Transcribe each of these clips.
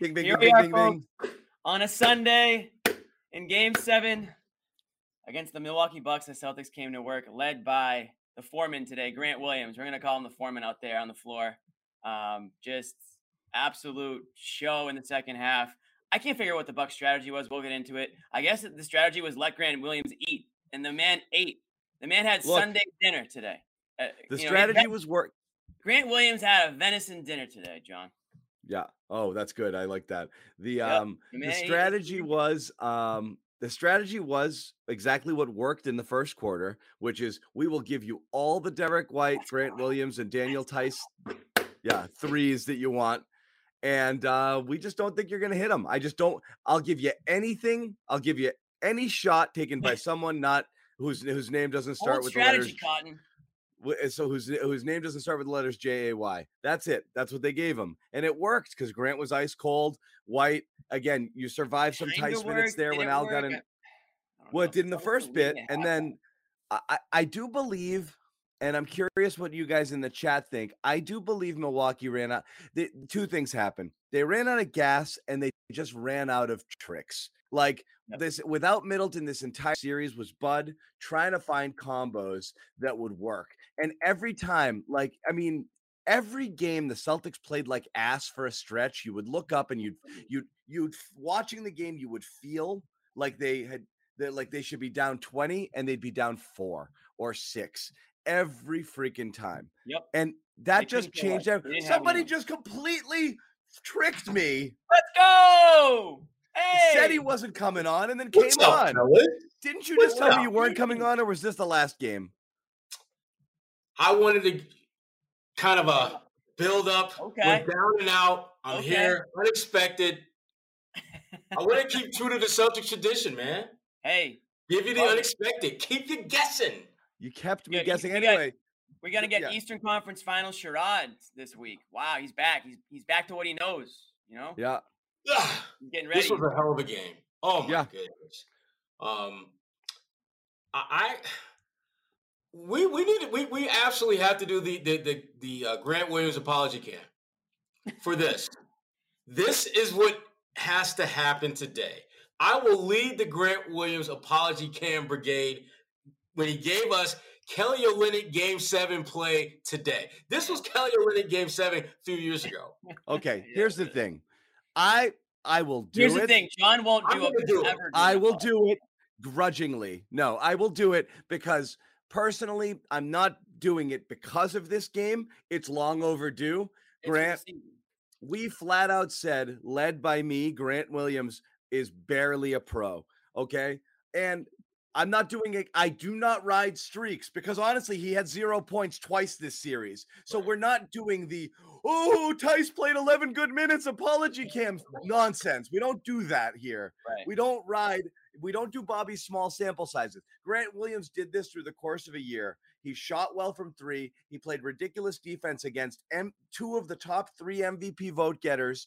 Bing, bing, Here bing, we bing, are, bing, folks, bing. On a Sunday in Game 7 against the Milwaukee Bucks, the Celtics came to work, led by the foreman today, Grant Williams. We're going to call him the foreman out there on the floor. Just absolute show in the second half. I can't figure out what the Bucks' strategy was. We'll get into it. I guess the strategy was let Grant Williams eat, and the man ate. The man had Sunday dinner today. The strategy was work. Grant Williams had a venison dinner today, John. Yeah. Oh, that's good. I like that. The strategy was exactly what worked in the first quarter, which is we will give you all the Derek White, Grant Williams, and Daniel Tice, threes that you want, and we just don't think you're going to hit them. I just don't. I'll give you anything. I'll give you any shot taken by someone not whose name doesn't start with the letters. Cotton. So whose name doesn't start with the letters J-A-Y. That's it. That's what they gave him. And it worked because Grant was ice cold. White, again, you survived some Tice minutes there when Al got in. Well, it did in the first bit. And then I do believe, and I'm curious what you guys in the chat think. I do believe Milwaukee ran out. Two things happened. They ran out of gas and they just ran out of tricks. Like this, without Middleton, this entire series was Bud trying to find combos that would work. And every time, every game the Celtics played like ass for a stretch, you would look up and you'd watching the game, you would feel like they should be down 20 and they'd be down 4 or 6 every freaking time. Yep. And that just changed everything. Somebody just completely tricked me. Let's go. He said he wasn't coming on and then came on. Didn't you just tell me you weren't coming on, or was this the last game? I wanted to kind of a build up. Okay. We're down and out. I'm here. Unexpected. I want to keep true to the Celtics tradition, man. Hey. Give you the unexpected. Keep you guessing. You kept me guessing anyway. We're going to get Eastern Conference Finals Sherrod this week. Wow, he's back. He's back to what he knows, Yeah. Getting ready. This was a hell of a game. Oh my goodness! We absolutely have to do the Grant Williams apology cam for this. This is what has to happen today. I will lead the Grant Williams apology cam brigade when he gave us Kelly Olynyk Game 7 play today. This was Kelly Olynyk Game 7 a few years ago. Okay, here's the thing. I will do it. Here's the thing. John won't do it. I will do it grudgingly. No, I will do it because personally, I'm not doing it because of this game. It's long overdue. Grant, we flat out said, led by me, Grant Williams is barely a pro. Okay. And I'm not doing it. I do not ride streaks because honestly, he had 0 points twice this series. So we're not doing the, Tice played 11 good minutes apology cam nonsense. We don't do that here. Right. We don't do Bobby's small sample sizes. Grant Williams did this through the course of a year. He shot well from 3. He played ridiculous defense against two of the top 3 MVP vote getters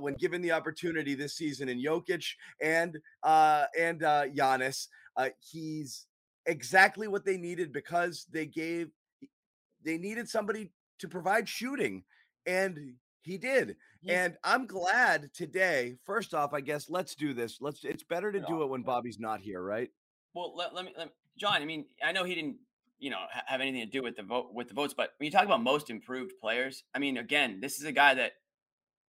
when given the opportunity this season in Jokic and Giannis. He's exactly what they needed because they needed somebody to provide shooting, and he did. Yeah. And I'm glad today. First off, I guess let's do this. It's better to do it when Bobby's not here, right? Well, let me, John. I mean, I know he didn't, have anything to do with the vote, with the votes. But when you talk about most improved players, I mean, again, this is a guy that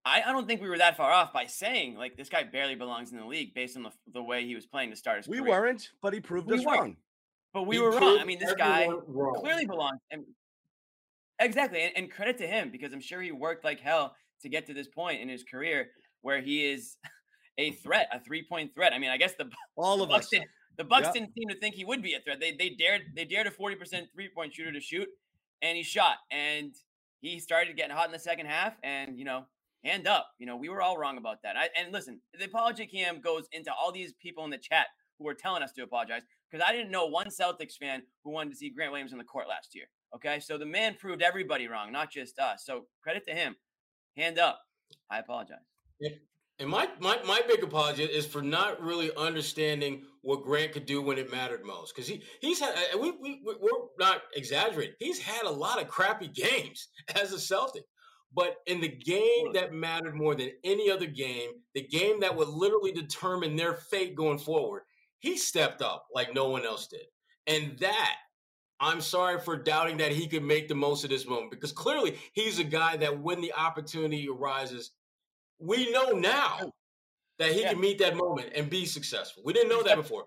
I don't think we were that far off by saying like this guy barely belongs in the league based on the way he was playing to start his career. We weren't, but he proved us wrong. But we were wrong. I mean, this guy clearly belongs. And, exactly, and credit to him because I'm sure he worked like hell to get to this point in his career where he is a threat, a 3-point threat. I mean, I guess the Bucks didn't seem to think he would be a threat. They dared a 40% 3-point shooter to shoot, and he shot. And he started getting hot in the second half. And hand up, we were all wrong about that. And listen, the apology cam goes into all these people in the chat who are telling us to apologize because I didn't know one Celtics fan who wanted to see Grant Williams on the court last year. Okay, so the man proved everybody wrong, not just us. So credit to him. Hand up. I apologize. Yeah. And my big apology is for not really understanding what Grant could do when it mattered most. Because he's had – we're not exaggerating. He's had a lot of crappy games as a Celtic. But in the game that mattered more than any other game, the game that would literally determine their fate going forward, he stepped up like no one else did. And that – I'm sorry for doubting that he could make the most of this moment because clearly he's a guy that when the opportunity arises, we know now that he can meet that moment and be successful. We didn't know that before.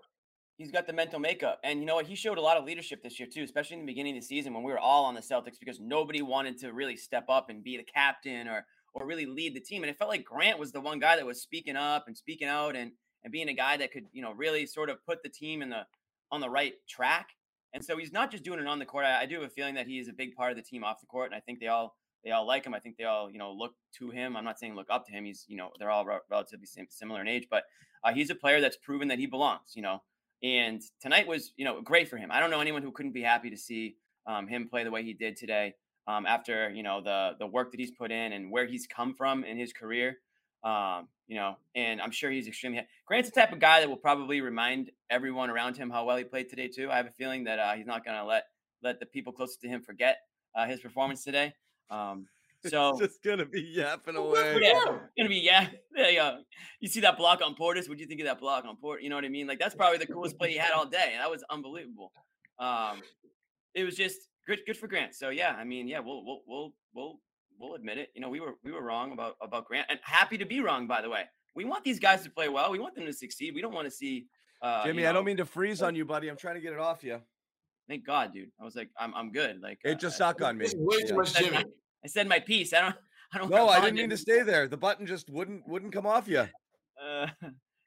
He's got the mental makeup. And you know what? He showed a lot of leadership this year too, especially in the beginning of the season when we were all on the Celtics because nobody wanted to really step up and be the captain or really lead the team. And it felt like Grant was the one guy that was speaking up and speaking out and being a guy that could, really sort of put the team on the right track. And so he's not just doing it on the court. I do have a feeling that he is a big part of the team off the court, and I think they all like him. I think they all look to him. I'm not saying look up to him. He's they're all relatively similar in age, but he's a player that's proven that he belongs. And tonight was great for him. I don't know anyone who couldn't be happy to see him play the way he did today. After the work that he's put in and where he's come from in his career. And I'm sure he's extremely happy. Grant's the type of guy that will probably remind everyone around him how well he played today too. I have a feeling that he's not going to let the people closest to him forget his performance today. So it's just going to be yapping away. Yeah, it's going to be you see that block on Portis? What do you think of that block on Portis? You know what I mean? Like that's probably the coolest play he had all day. That was unbelievable. It was just good for Grant. So yeah, I mean, yeah, we'll admit it. We were wrong about Grant, and happy to be wrong. By the way, we want these guys to play well. We want them to succeed. We don't want to see Jimmy. I don't mean to freeze on you, buddy. I'm trying to get it off you. Thank God, dude. I was like, I'm good. Like it just stuck on me. I said my piece. I don't. No, I didn't mean to stay there. The button just wouldn't come off you.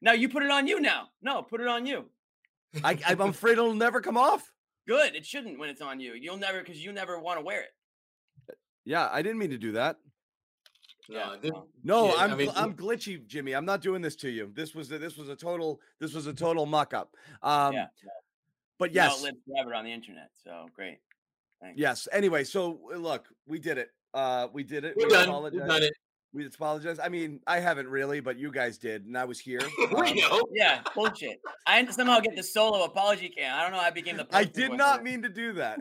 Now you put it on you. Now, no, put it on you. I'm afraid it'll never come off. Good. It shouldn't when it's on you. You'll never because you never want to wear it. Yeah, I didn't mean to do that. No, I'm glitchy, Jimmy. I'm not doing this to you. This was a total muck up. But yes, you outlive forever on the internet. So great. Thanks. Yes. Anyway, so look, we did it. We did it. We apologize. I mean, I haven't really, but you guys did, and I was here. Yeah, bullshit. I somehow get the solo apology can. I don't know how I became the. I did not mean to do that.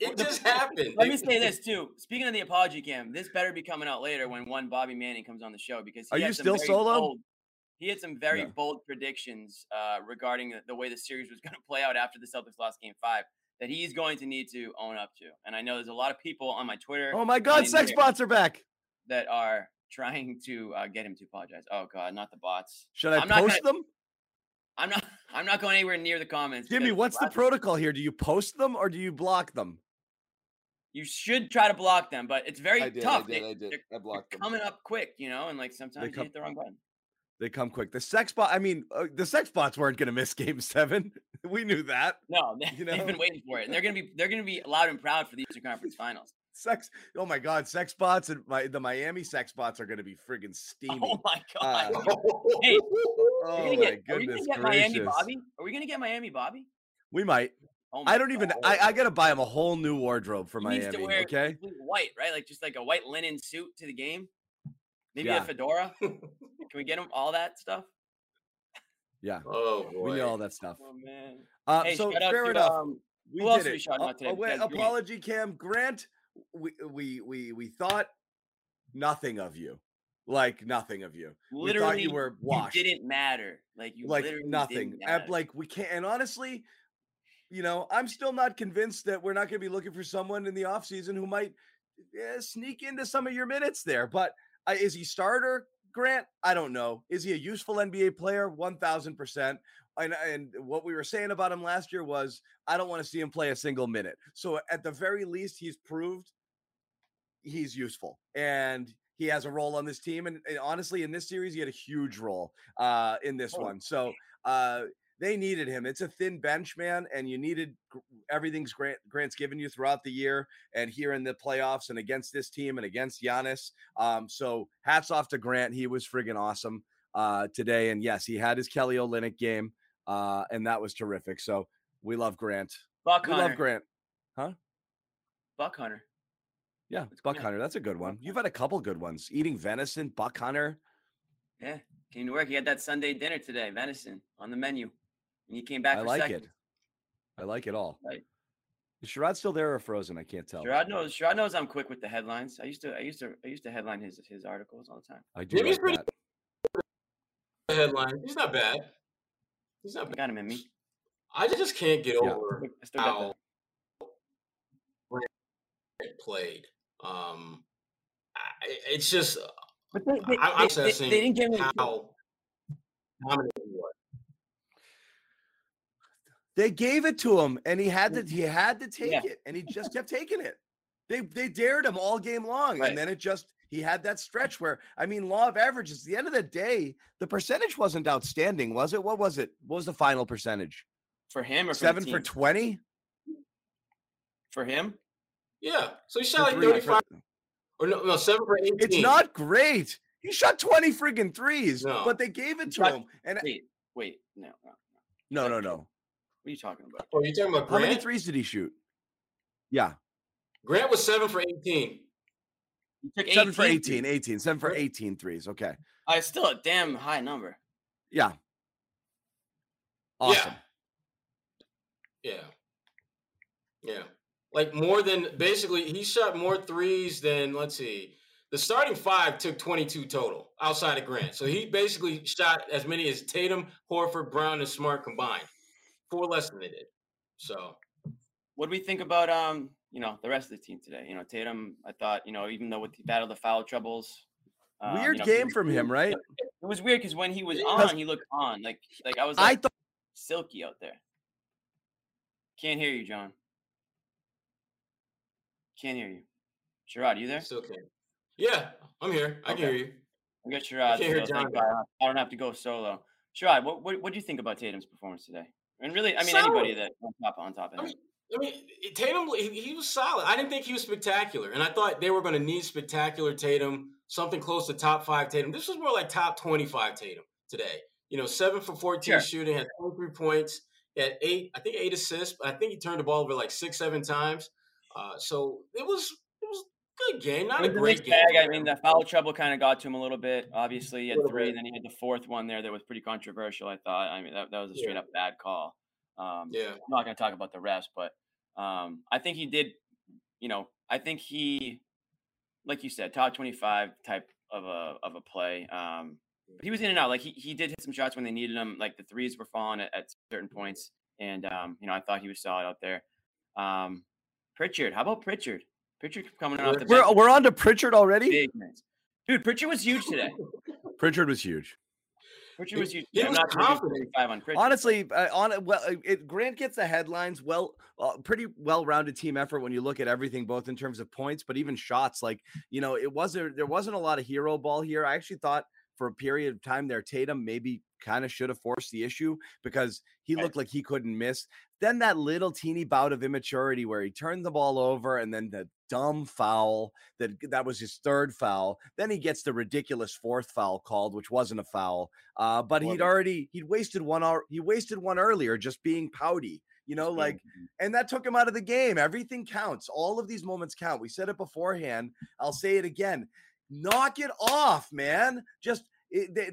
It just happened. Let me say this too. Speaking of the apology cam, this better be coming out later when Bobby Manning comes on the show because he had some still very solo? He had some very bold predictions regarding the way the series was going to play out after the Celtics lost Game 5 that he's going to need to own up to. And I know there's a lot of people on my Twitter. Oh my God, sex bots are back. That are trying to get him to apologize. Oh God, not the bots. Should I post them? I'm not going anywhere near the comments. Jimmy, what's the protocol here? Do you post them or do you block them? You should try to block them, but it's very tough. I did. I blocked them. Coming up quick, and like sometimes you hit the wrong button. They come quick. The sex bots weren't going to miss Game 7. We knew that. No, they've been waiting for it. And they're going to be loud and proud for the Eastern Conference Finals. Oh my God, sex bots and the Miami sex bots are going to be friggin' steamy. Oh my God. Hey, are we going to get Miami Bobby? We might. Oh my God. I got to buy him a whole new wardrobe for Miami. Needs to wear white, right? Like just like a white linen suit to the game. Maybe a fedora. Can we get him all that stuff? Yeah. Oh, boy. We get all that stuff. Oh, man. Fair enough. Who else did we shot out today? Apology cam, Grant. We thought nothing of you. like nothing of you. Literally, we thought you were washed. You didn't matter. Like you, like literally nothing. And, like we can't. And honestly, you know, I'm still not convinced that we're not going to be looking for someone in the offseason who might sneak into some of your minutes there. But is he starter, Grant? I don't know. Is he a useful NBA player? 1,000%. And what we were saying about him last year was, I don't want to see him play a single minute. So at the very least, he's proved he's useful. And he has a role on this team. And honestly, in this series, he had a huge role in this one. So they needed him. It's a thin bench, man. And you needed everything's Grant's given you throughout the year and here in the playoffs and against this team and against Giannis. So hats off to Grant. He was friggin' awesome today. And yes, he had his Kelly Olynyk game. And that was terrific. So we love Grant. Buck Hunter. We love Grant. Huh? Buck Hunter. Yeah, Buck Hunter. That's a good one. You've had a couple good ones. Eating venison, Buck Hunter. Yeah, came to work. He had that Sunday dinner today, venison on the menu. And he came back for like seconds. I like it all. Right. Is Sherrod still there or frozen? I can't tell. Sherrod knows I'm quick with the headlines. I used to headline his articles all the time. I do. Like that. The headline. He's not bad. He's not bad. Got him in me. I just can't get over how Grant played. It's just I'm assessing they didn't give me how dominant he was. They gave it to him, and he had to take it, and he just kept taking it. They dared him all game long, right. And then he had that stretch where, I mean, law of averages. At the end of the day, the percentage wasn't outstanding, was it? What was it? What was the final percentage for him? Or 7 for 20 for him. Yeah, so he shot like 35 or no, 7 for 18. It's not great. He shot 20 friggin' threes, but they gave it to him. And no. What are you talking about? Oh, you talking about Grant? How many threes did he shoot? Yeah, Grant was 7 for 18. He took 7 for 18 threes. Okay, it's still a damn high number. Yeah. Awesome. Yeah. Like more than basically he shot more threes than the starting five took 22 total outside of Grant. So he basically shot as many as Tatum, Horford, Brown, and Smart combined. 4 less than they did. So what do we think about the rest of the team today? You know, Tatum, I thought, even though with the battle of the foul troubles, weird game from him, right? It was weird because when he was on, he looked on. Like I was like, I thought silky out there. Can't hear you, John. Can't hear you. Sherrod, you there? Still can. Yeah, I'm here. I can hear you. I got Sherrod. I don't have to go solo. Sherrod, what do you think about Tatum's performance today? And really, I mean, anybody that on top of him. I mean Tatum, he was solid. I didn't think he was spectacular. And I thought they were going to need spectacular Tatum, something close to top 5 Tatum. This was more like top 25 Tatum today. 7 for 14 shooting, had 23 points, had 8 assists. But I think he turned the ball over like 6-7 times. So it was a good game, not a great game. I mean, the foul trouble kind of got to him a little bit. Obviously, he had 3, and then he had the 4th one there that was pretty controversial, I thought. I mean, that was a straight-up bad call. I'm not going to talk about the refs, but I think he did, I think he, like you said, top 25 type of a play. But he was in and out. Like, he did hit some shots when they needed him. Like, the threes were falling at certain points, and, I thought he was solid out there. Pritchard. How about Pritchard? Pritchard coming off the bench. We're on to Pritchard already? Dude, Pritchard was huge today. Pritchard was huge. Pritchard was huge. He was not confident. On Pritchard. Honestly, Grant gets the headlines. Well, pretty well-rounded team effort when you look at everything, both in terms of points, but even shots. Like, there wasn't a lot of hero ball here. I actually thought for a period of time there, Tatum maybe kind of should have forced the issue because he looked like he couldn't miss. Then that little teeny bout of immaturity where he turned the ball over and then the dumb foul that was his 3rd foul. Then he gets the ridiculous 4th foul called, which wasn't a foul. But he'd wasted one hour. He wasted one earlier just being pouty, and that took him out of the game. Everything counts. All of these moments count. We said it beforehand. I'll say it again. Knock it off, man. Just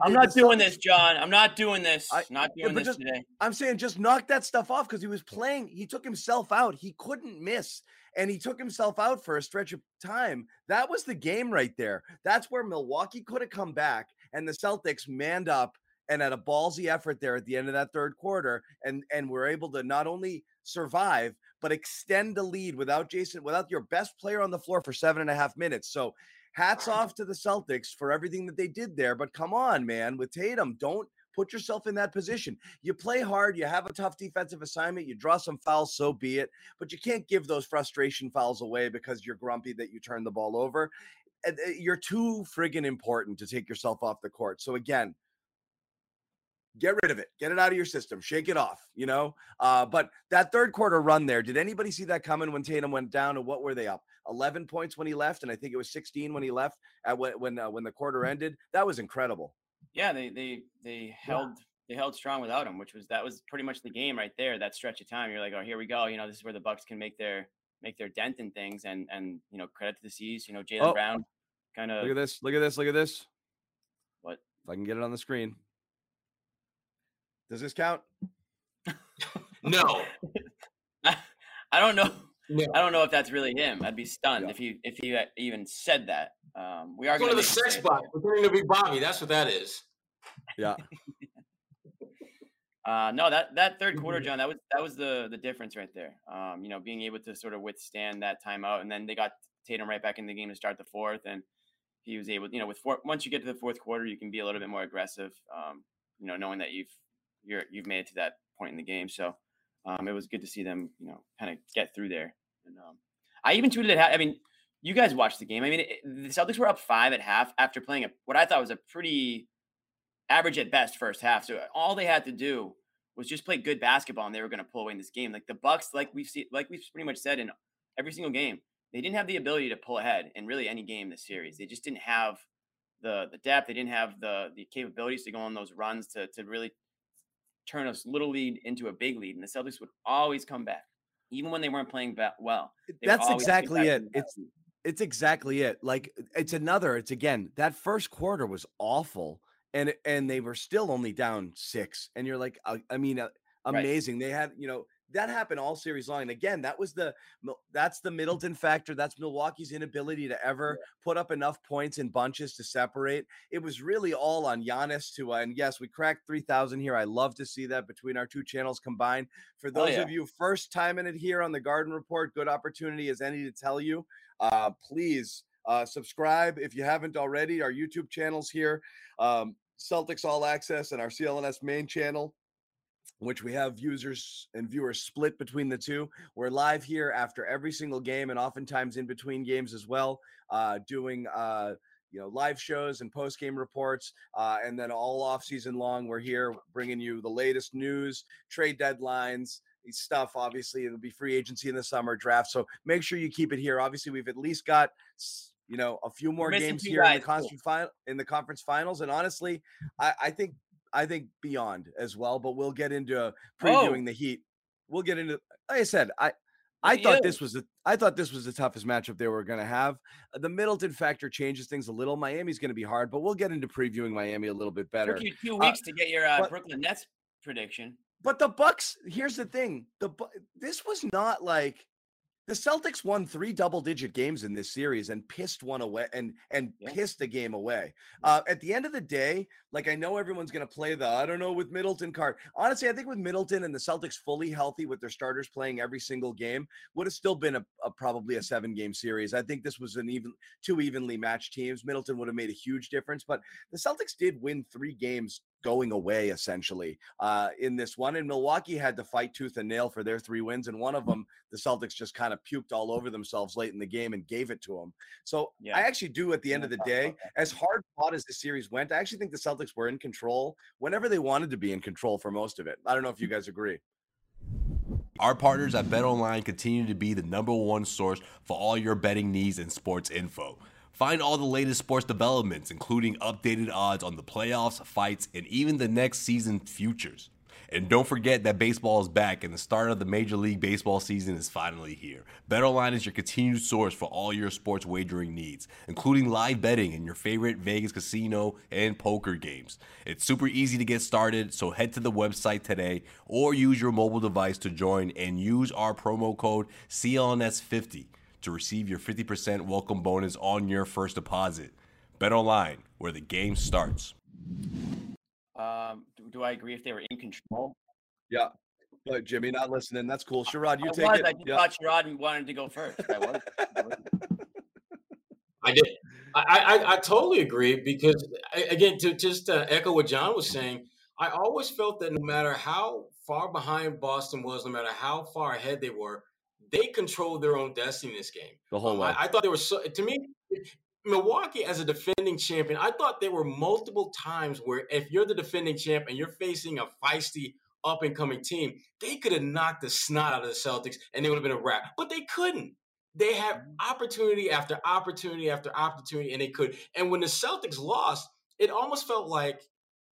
I'm not doing this, John. I'm not doing this. I'm not doing this today. I'm saying just knock that stuff off because he was playing. He took himself out. He couldn't miss, and he took himself out for a stretch of time. That was the game right there. That's where Milwaukee could have come back, and the Celtics manned up and had a ballsy effort there at the end of that third quarter, and were able to not only survive but extend the lead without your best player on the floor for 7.5 minutes. So hats off to the Celtics for everything that they did there. But come on, man, with Tatum, don't put yourself in that position. You play hard. You have a tough defensive assignment. You draw some fouls, so be it. But you can't give those frustration fouls away because you're grumpy that you turned the ball over. You're too friggin' important to take yourself off the court. So, again, get rid of it. Get it out of your system. Shake it off, you know. But that third quarter run there, did anybody see that coming when Tatum went down? And what were they up? 11 points when he left, and I think it was 16 when he left at when the quarter ended. That was incredible. Yeah, they held strong without him, which was pretty much the game right there. That stretch of time, you're like, oh, here we go. You know, this is where the Bucks can make their dent in things, and you know, credit to the C's. You know, Jaylen Brown kind of look at this. What if I can get it on the screen? Does this count? No, I don't know. Yeah. I don't know if that's really him. I'd be stunned if he even said that. We are going to the sex bot. We're going to be Bobby. That's what that is. Yeah. No, that third quarter, John, that was the difference right there. You know, being able to sort of withstand that timeout, and then they got Tatum right back in the game to start the fourth, and he was able, you know, once you get to the fourth quarter, you can be a little bit more aggressive. You know, knowing that you've made it to that point in the game, so. It was good to see them, you know, kind of get through there. And I even tweeted it. I mean, you guys watched the game. I mean, the Celtics were up 5 at half after playing what I thought was a pretty average at best first half. So all they had to do was just play good basketball, and they were going to pull away in this game. Like the Bucks, like we've pretty much said in every single game, they didn't have the ability to pull ahead in really any game this series. They just didn't have the depth. They didn't have the capabilities to go on those runs to really turn a little lead into a big lead, and the Celtics would always come back, even when they weren't playing well. That's exactly it. It's exactly it. Like it's again, that first quarter was awful, and they were still only down 6, and you're like, amazing. Right. They had, you know, that happened all series long. And again, that's the Middleton factor. That's Milwaukee's inability to ever put up enough points in bunches to separate. It was really all on Giannis and yes, we cracked 3,000 here. I love to see that between our two channels combined. For those of you first time in it here on the Garden Report, good opportunity as any to tell you, please subscribe if you haven't already. Our YouTube channels here, Celtics All Access, and our CLNS main channel, which we have users and viewers split between the two. We're live here after every single game and oftentimes in between games as well, doing you know, live shows and post-game reports. And then all off-season long, we're here bringing you the latest news, trade deadlines, stuff. Obviously, it'll be free agency in the summer, draft. So make sure you keep it here. Obviously, we've at least got a few more games here in the conference finals. And honestly, I think beyond as well, but we'll get into previewing the Heat. We'll get into, like I said, I thought this was the toughest matchup they were going to have. The Middleton factor changes things a little. Miami's going to be hard, but we'll get into previewing Miami a little bit better. It took you 2 weeks to get your Brooklyn Nets prediction. But the Bucks, here's the thing: this was not like the Celtics won 3 double-digit games in this series and pissed one away and pissed the game away. At the end of the day, like, I know everyone's going to play the I don't know with Middleton card. Honestly, I think with Middleton and the Celtics fully healthy with their starters playing every single game, would have still been probably a 7-game series. I think this was two evenly matched teams. Middleton would have made a huge difference, but the Celtics did win 3 games going away essentially in this one, and Milwaukee had to fight tooth and nail for their 3 wins, and one of them the Celtics just kind of puked all over themselves late in the game and gave it to them. So I actually do, at the end of the day, as hard fought as the series went, I actually think the Celtics were in control whenever they wanted to be in control for most of it. I don't know if you guys agree. Our partners at BetOnline continue to be the #1 source for all your betting needs and sports info. Find all the latest sports developments, including updated odds on the playoffs, fights, and even the next season's futures. And don't forget that baseball is back and the start of the Major League Baseball season is finally here. BetOnline is your continued source for all your sports wagering needs, including live betting and your favorite Vegas casino and poker games. It's super easy to get started, so head to the website today or use your mobile device to join and use our promo code CLNS50 to receive your 50% welcome bonus on your first deposit. BetOnline, where the game starts. Do I agree if they were in control? Yeah. But Jimmy, not listening. That's cool. Sherrod, you take it. I thought Sherrod wanted to go first. I did. I totally agree because, again, to just echo what John was saying, I always felt that no matter how far behind Boston was, no matter how far ahead they were, they controlled their own destiny in this game. The whole lot. I thought they were so – to me, Milwaukee as a defending champion, I thought there were multiple times where if you're the defending champ and you're facing a feisty up-and-coming team, they could have knocked the snot out of the Celtics and it would have been a wrap. But they couldn't. They had opportunity after opportunity after opportunity, and they could. And when the Celtics lost, it almost felt like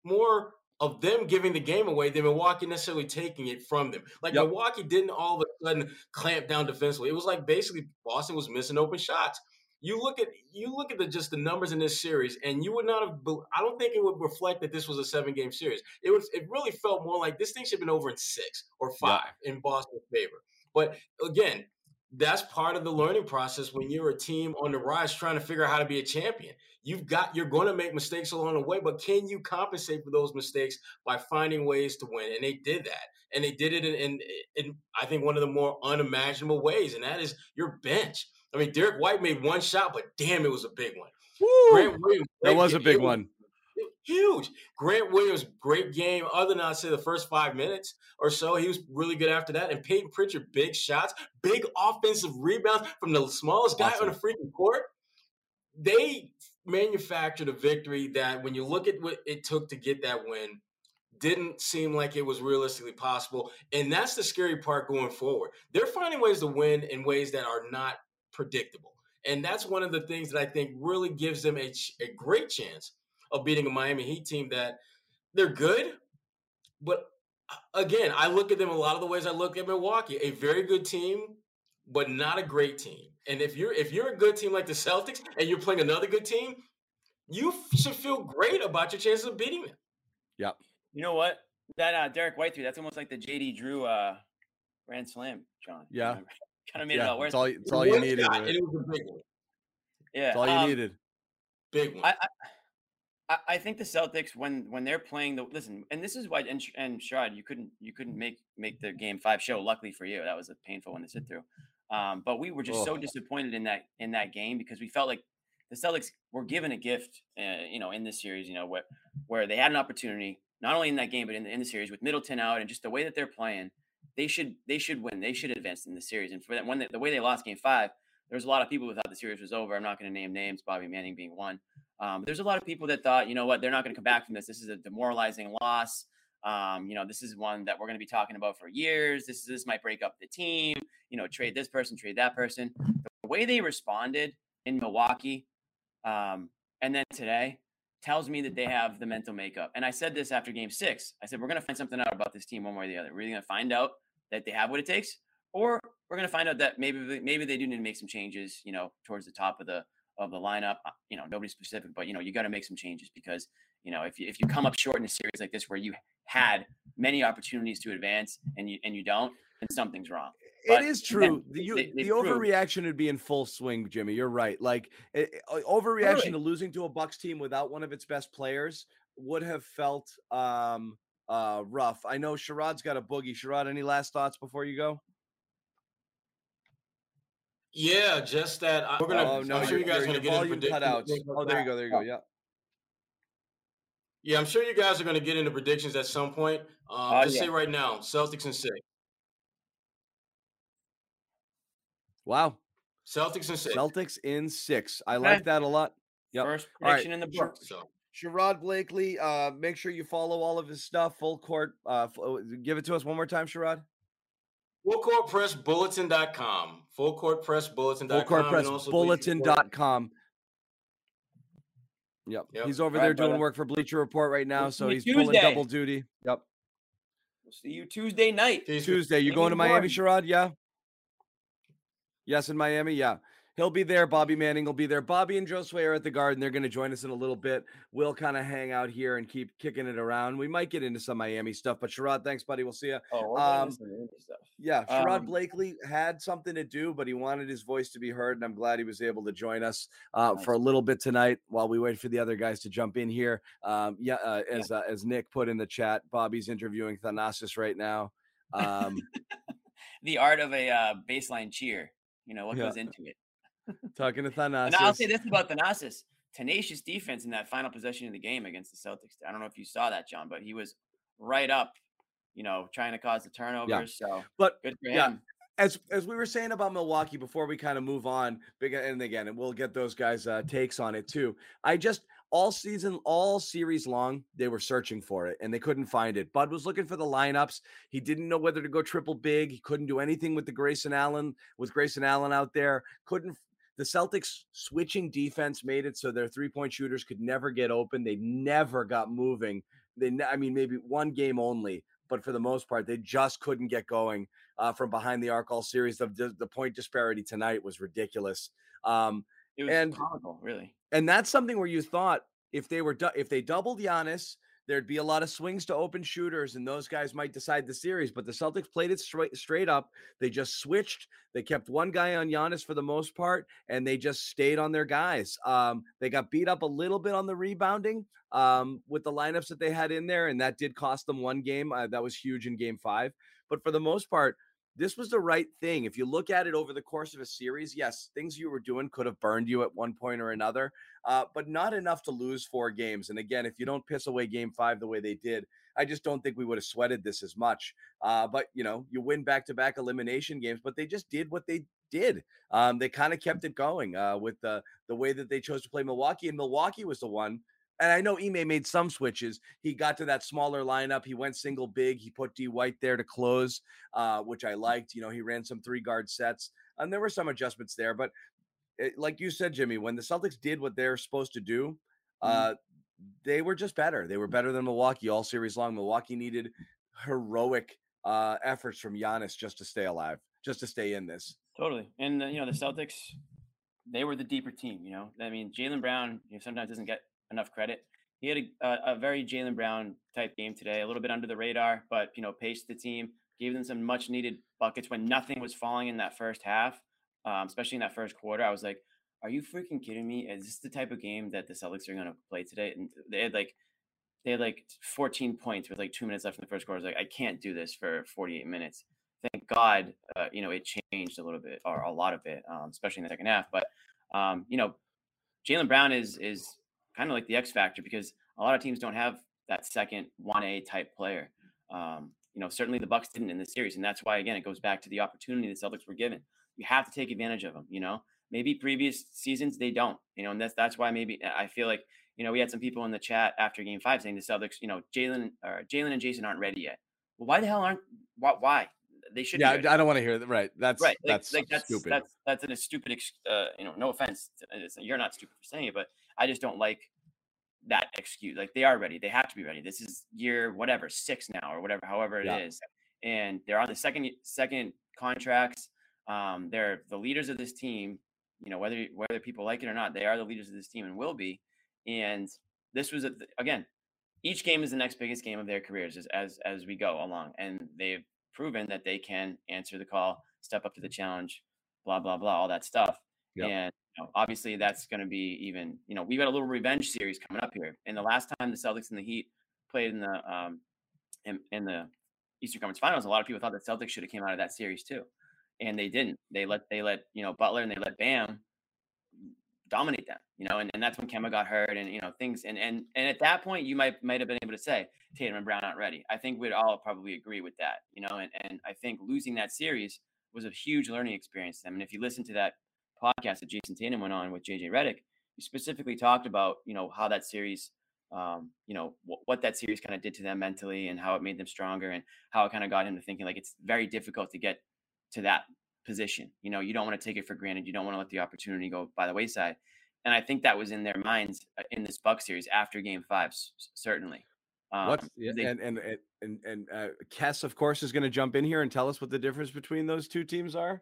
more – of them giving the game away than Milwaukee necessarily taking it from them. Like yep. Milwaukee didn't all of a sudden clamp down defensively. It was like basically Boston was missing open shots. You look at the numbers in this series, and you would not have. I don't think it would reflect that this was a 7-game series. It really felt more like this thing should have been over in 6 or 5 in Boston's favor. But again, that's part of the learning process when you're a team on the rise trying to figure out how to be a champion. You're going to make mistakes along the way, but can you compensate for those mistakes by finding ways to win? And they did that. And they did it in I think, one of the more unimaginable ways, and that is your bench. I mean, Derek White made one shot, but damn, it was a big one. Woo! Grant Williams, that was a big one. Huge. Grant Williams, great game. Other than I'd say the first 5 minutes or so, he was really good after that. And Payton Pritchard, big shots, big offensive rebounds from the smallest guy on the freaking court. They manufactured a victory that, when you look at what it took to get that win, didn't seem like it was realistically possible. And that's the scary part going forward. They're finding ways to win in ways that are not predictable. And that's one of the things that I think really gives them a great chance of beating a Miami Heat team that they're good. But again, I look at them a lot of the ways I look at Milwaukee, a very good team, but not a great team. And if you're a good team like the Celtics and you're playing another good team, you should feel great about your chances of beating them. Yep. You know what? That Derek White threw, that's almost like the J.D. Drew grand slam, John. Yeah. Kind of made it all worse. It's all you needed. Right? It was a big one. Yeah. It's all you needed. Big one. I think the Celtics, when they're playing this is why, and Sherrod, you couldn't make the Game 5 show. Luckily for you, that was a painful one to sit through. But we were just so disappointed in that game because we felt like the Celtics were given a gift, in this series, where they had an opportunity, not only in that game but in the series with Middleton out and just the way that they're playing, they should win, they should advance in the series. And for that one, the way they lost Game 5, there was a lot of people who thought the series was over. I'm not going to name names, Bobby Manning being one. There's a lot of people that thought, you know what, they're not going to come back from this. This is a demoralizing loss. This is one that we're going to be talking about for years. This might break up the team, trade this person, trade that person. The way they responded in Milwaukee and then today tells me that they have the mental makeup. And I said this after Game 6. I said, we're going to find something out about this team one way or the other. We're either going to find out that they have what it takes, or we're going to find out that maybe they do need to make some changes, towards the top of the lineup. Nobody's specific, but you got to make some changes because if you come up short in a series like this where you had many opportunities to advance and you don't, then something's wrong. But it is true. The overreaction would be in full swing, Jimmy. You're right. Like overreaction to losing to a Bucks team without one of its best players would have felt rough. I know Sherrod's got a boogie. Sherrod, any last thoughts before you go? Yeah, just that. I'm sure you guys are going to get into cutouts. Oh, there you go. Yeah. Yeah, I'm sure you guys are going to get into predictions at some point. Say right now, Celtics in 6. Wow. Celtics in six. I like that a lot. Yep. First prediction in the book. So. Sherrod Blakely, make sure you follow all of his stuff. Full court. Give it to us one more time, Sherrod. Fullcourtpressbulletin.com. Fullcourtpressbulletin.com. Yep. He's over there doing work for Bleacher Report right now, so he's pulling double duty. Yep. We'll see you Tuesday night. Tuesday. You going to Miami, Sherrod? Yeah. Yes, in Miami. Yeah. He'll be there. Bobby Manning will be there. Bobby and Josue are at the Garden. They're going to join us in a little bit. We'll kind of hang out here and keep kicking it around. We might get into some Miami stuff, but Sherrod, thanks, buddy. We'll see you. Oh, stuff. Yeah, Sherrod Blakely had something to do, but he wanted his voice to be heard, and I'm glad he was able to join us for a little bit tonight while we wait for the other guys to jump in here. As Nick put in the chat, Bobby's interviewing Thanasis right now. The art of a baseline cheer. You know, what goes into it. Talking to Thanasis. And I'll say this about Thanasis. Tenacious defense in that final possession of the game against the Celtics. I don't know if you saw that, John, but he was right up, you know, trying to cause the turnovers. Yeah. So but, good for him. Yeah. As we were saying about Milwaukee before we kind of move on, and again, and we'll get those guys' takes on it too. All season, all series long, they were searching for it, and they couldn't find it. Bud was looking for the lineups. He didn't know whether to go triple big. He couldn't do anything with Grayson Allen out there. The Celtics switching defense made it so their three-point shooters could never get open. They never got moving. Maybe one game only, but for the most part, they just couldn't get going from behind the arc all series. The point disparity tonight was ridiculous. It was comical, really. And that's something where you thought if they doubled Giannis, there'd be a lot of swings to open shooters, and those guys might decide the series. But the Celtics played it straight up. They just switched. They kept one guy on Giannis for the most part, and they just stayed on their guys. They got beat up a little bit on the rebounding with the lineups that they had in there, and that did cost them one game. That was huge in Game 5. But for the most part, this was the right thing. If you look at it over the course of a series, yes, things you were doing could have burned you at one point or another, but not enough to lose 4 games. And again, if you don't piss away Game 5 the way they did, I just don't think we would have sweated this as much. But, you know, you win back-to-back elimination games, but they just did what they did. They kind of kept it going with the way that they chose to play Milwaukee. And Milwaukee was the one. And I know Ime made some switches. He got to that smaller lineup. He went single big. He put D. White there to close, which I liked. You know, he ran some 3-guard sets. And there were some adjustments there. But like you said, Jimmy, when the Celtics did what they're supposed to do, they were just better. They were better than Milwaukee all series long. Milwaukee needed heroic efforts from Giannis just to stay alive, just to stay in this. Totally. And, you know, the Celtics, they were the deeper team, you know. I mean, Jaylen Brown, you know, sometimes doesn't get – enough credit. He had a very Jaylen Brown type game today, a little bit under the radar, but, you know, paced the team, gave them some much needed buckets when nothing was falling in that first half, especially in that first quarter. I was like, are you freaking kidding me? Is this the type of game that the Celtics are going to play today? And they had 14 points with like 2 minutes left in the first quarter. I was like, I can't do this for 48 minutes. Thank God, you know, it changed a little bit or a lot of it, especially in the second half. But, you know, Jaylen Brown is kind of like the X factor, because a lot of teams don't have that second 1A type player. You know, certainly the Bucks didn't in this series. And that's why, again, it goes back to the opportunity the Celtics were given. You have to take advantage of them, you know. Maybe previous seasons they don't, you know, and that's why maybe I feel like, you know, we had some people in the chat after Game 5 saying the Celtics, you know, Jaylen and Jason aren't ready yet. Well, why the hell aren't why? They should be ready. I don't want to hear that. Right. That's stupid. That's a stupid, you know, no offense. You're not stupid for saying it, but I just don't like that excuse. Like, they are ready. They have to be ready. This is year, whatever, 6 now or whatever, however it is. And they're on the second contracts. They're the leaders of this team, you know, whether people like it or not, they are the leaders of this team and will be. And this was, again, each game is the next biggest game of their careers as we go along. And they've proven that they can answer the call, step up to the challenge, blah, blah, blah, all that stuff. Yep. And, you know, obviously that's going to be even, you know, we've got a little revenge series coming up here. And the last time the Celtics and the Heat played in the in the Eastern Conference Finals, a lot of people thought that Celtics should have came out of that series too. And they didn't. They let you know, Butler and they let Bam dominate them, you know, and that's when Kemba got hurt and, you know, things. And at that point you might have been able to say Tatum and Brown aren't ready. I think we'd all probably agree with that, you know, and I think losing that series was a huge learning experience to them. And if you listen to that podcast that Jason Tatum went on with JJ Redick, he specifically talked about, you know, how that series, you know, what that series kind of did to them mentally and how it made them stronger and how it kind of got him to thinking like it's very difficult to get to that position. You know, you don't want to take it for granted. You don't want to let the opportunity go by the wayside. And I think that was in their minds in this Bucks series after Game 5, certainly. Kes, of course, is going to jump in here and tell us what the difference between those two teams are.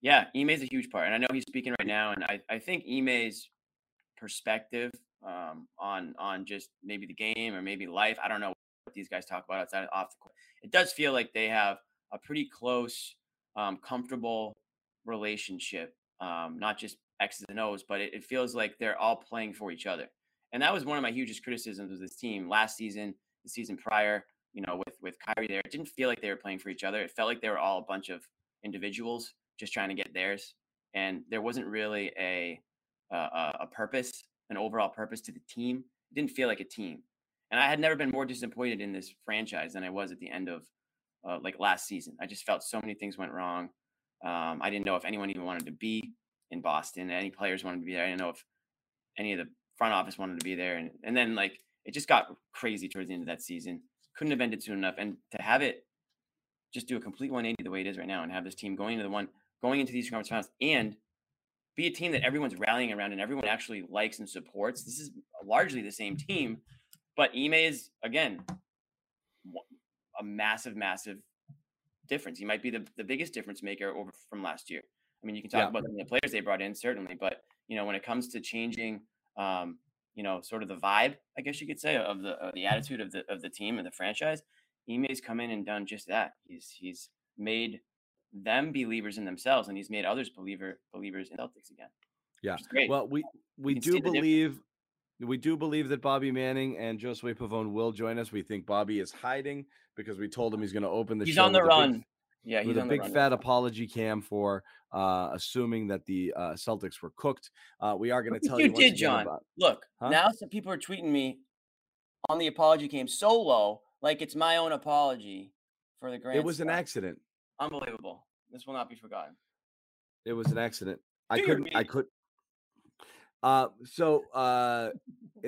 Yeah, Ime's a huge part, and I know he's speaking right now, and I think Ime's perspective on just maybe the game or maybe life, I don't know what these guys talk about outside of off the court. It does feel like they have a pretty close, comfortable relationship, not just X's and O's, but it feels like they're all playing for each other. And that was one of my hugest criticisms of this team last season, the season prior, you know, with Kyrie there. It didn't feel like they were playing for each other. It felt like they were all a bunch of individuals just trying to get theirs. And there wasn't really a purpose, an overall purpose to the team. It didn't feel like a team. And I had never been more disappointed in this franchise than I was at the end of like last season. I just felt so many things went wrong. I didn't know if anyone even wanted to be in Boston. Any players wanted to be there. I didn't know if any of the front office wanted to be there. And then like, it just got crazy towards the end of that season. Couldn't have ended soon enough. And to have it just do a complete 180 the way it is right now and have this team going into these conference finals and be a team that everyone's rallying around and everyone actually likes and supports. This is largely the same team, but Ime is, again, a massive, massive difference. He might be the biggest difference maker over from last year. I mean, you can talk about the players they brought in, certainly, but you know, when it comes to changing, you know, sort of the vibe, I guess you could say, of the attitude of the team and the franchise, Ime's come in and done just that. He's made them believers in themselves, and he's made others believers in Celtics again. Yeah, well, we do believe that Bobby Manning and Josue Pavone will join us. We think Bobby is hiding because we told him he's going to open the show. He's on the run. He's on the big fat apology cam for assuming that the Celtics were cooked. We are going to tell you did, John. Look, now some people are tweeting me on the apology cam solo, like it's my own apology for the grand. It was an accident. Unbelievable. This will not be forgotten. It was an accident. I couldn't. And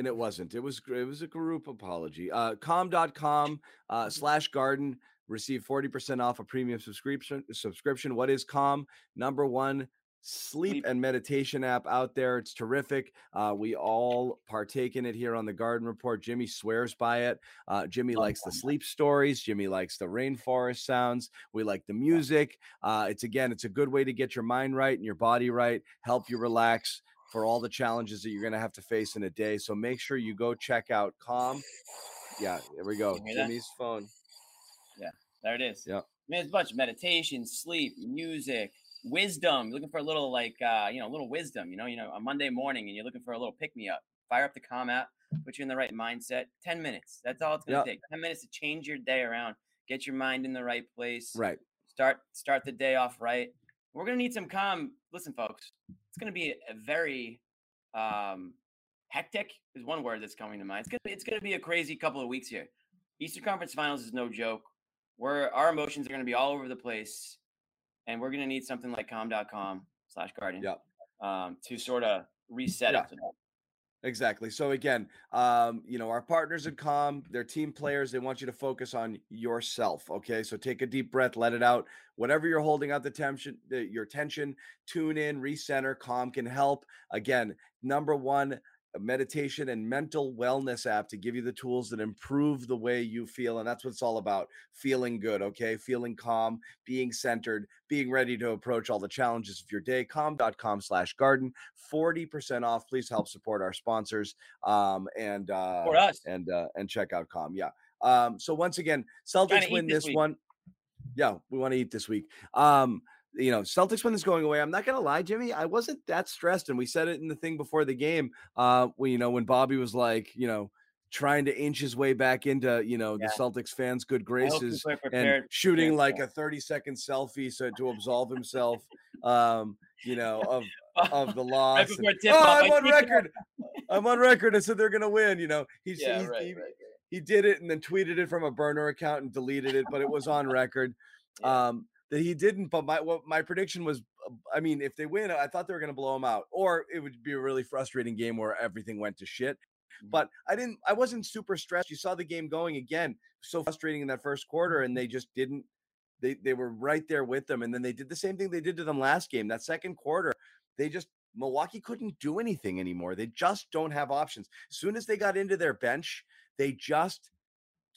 it wasn't. It was a group apology. Calm.com/garden. Receive 40% off a premium subscription. What is Calm? Number one sleep and meditation app out there. It's terrific. We all partake in it here on the Garden Report. Jimmy swears by it. Jimmy likes the sleep stories. Jimmy likes the rainforest sounds. We like the music. It's a good way to get your mind right and your body right, help you relax for all the challenges that you're going to have to face in a day. So make sure you go check out Calm. Yeah, there we go. Jimmy's phone. Yeah, there it is. Yeah, I mean, it's a bunch of meditation, sleep, music, wisdom. You're looking for a little little wisdom. You know, a Monday morning, and you're looking for a little pick me up. Fire up the Calm app, put you in the right mindset. 10 minutes. That's all it's going to take. 10 minutes to change your day around. Get your mind in the right place. Right. Start the day off right. We're going to need some calm. Listen, folks, it's going to be a very hectic is one word that's coming to mind. It's going to be a crazy couple of weeks here. Eastern Conference Finals is no joke. Our emotions are going to be all over the place, and we're going to need something like calm.com/garden to sort of reset it. Exactly. So again, you know, our partners at Calm, they're team players. They want you to focus on yourself. Okay. So take a deep breath, let it out. Whatever you're holding out your tension, tune in, recenter. Calm can help. Again, number one, a meditation and mental wellness app to give you the tools that improve the way you feel. And that's what it's all about. Feeling good. Okay. Feeling calm, being centered, being ready to approach all the challenges of your day. Calm.com/garden, 40% off. Please help support our sponsors. For us. And check out Calm. Yeah. So once again, Celtics win this one. Yeah. We want to eat this week. You know, Celtics win this going away. I'm not going to lie, Jimmy, I wasn't that stressed. And we said it in the thing before the game, when Bobby was like, you know, trying to inch his way back into, you know, the Celtics fans' good graces and shooting like a 30-second selfie so to absolve himself, you know, of the loss. I'm on record. I said they're going to win. You know, he did it and then tweeted it from a burner account and deleted it, but it was on record. Yeah. That he didn't, but my prediction was, I mean, if they win, I thought they were going to blow him out, or it would be a really frustrating game where everything went to shit. But I wasn't super stressed. You saw the game going again, so frustrating in that first quarter, and they just didn't. They were right there with them, and then they did the same thing they did to them last game. That second quarter, Milwaukee couldn't do anything anymore. They just don't have options. As soon as they got into their bench, they just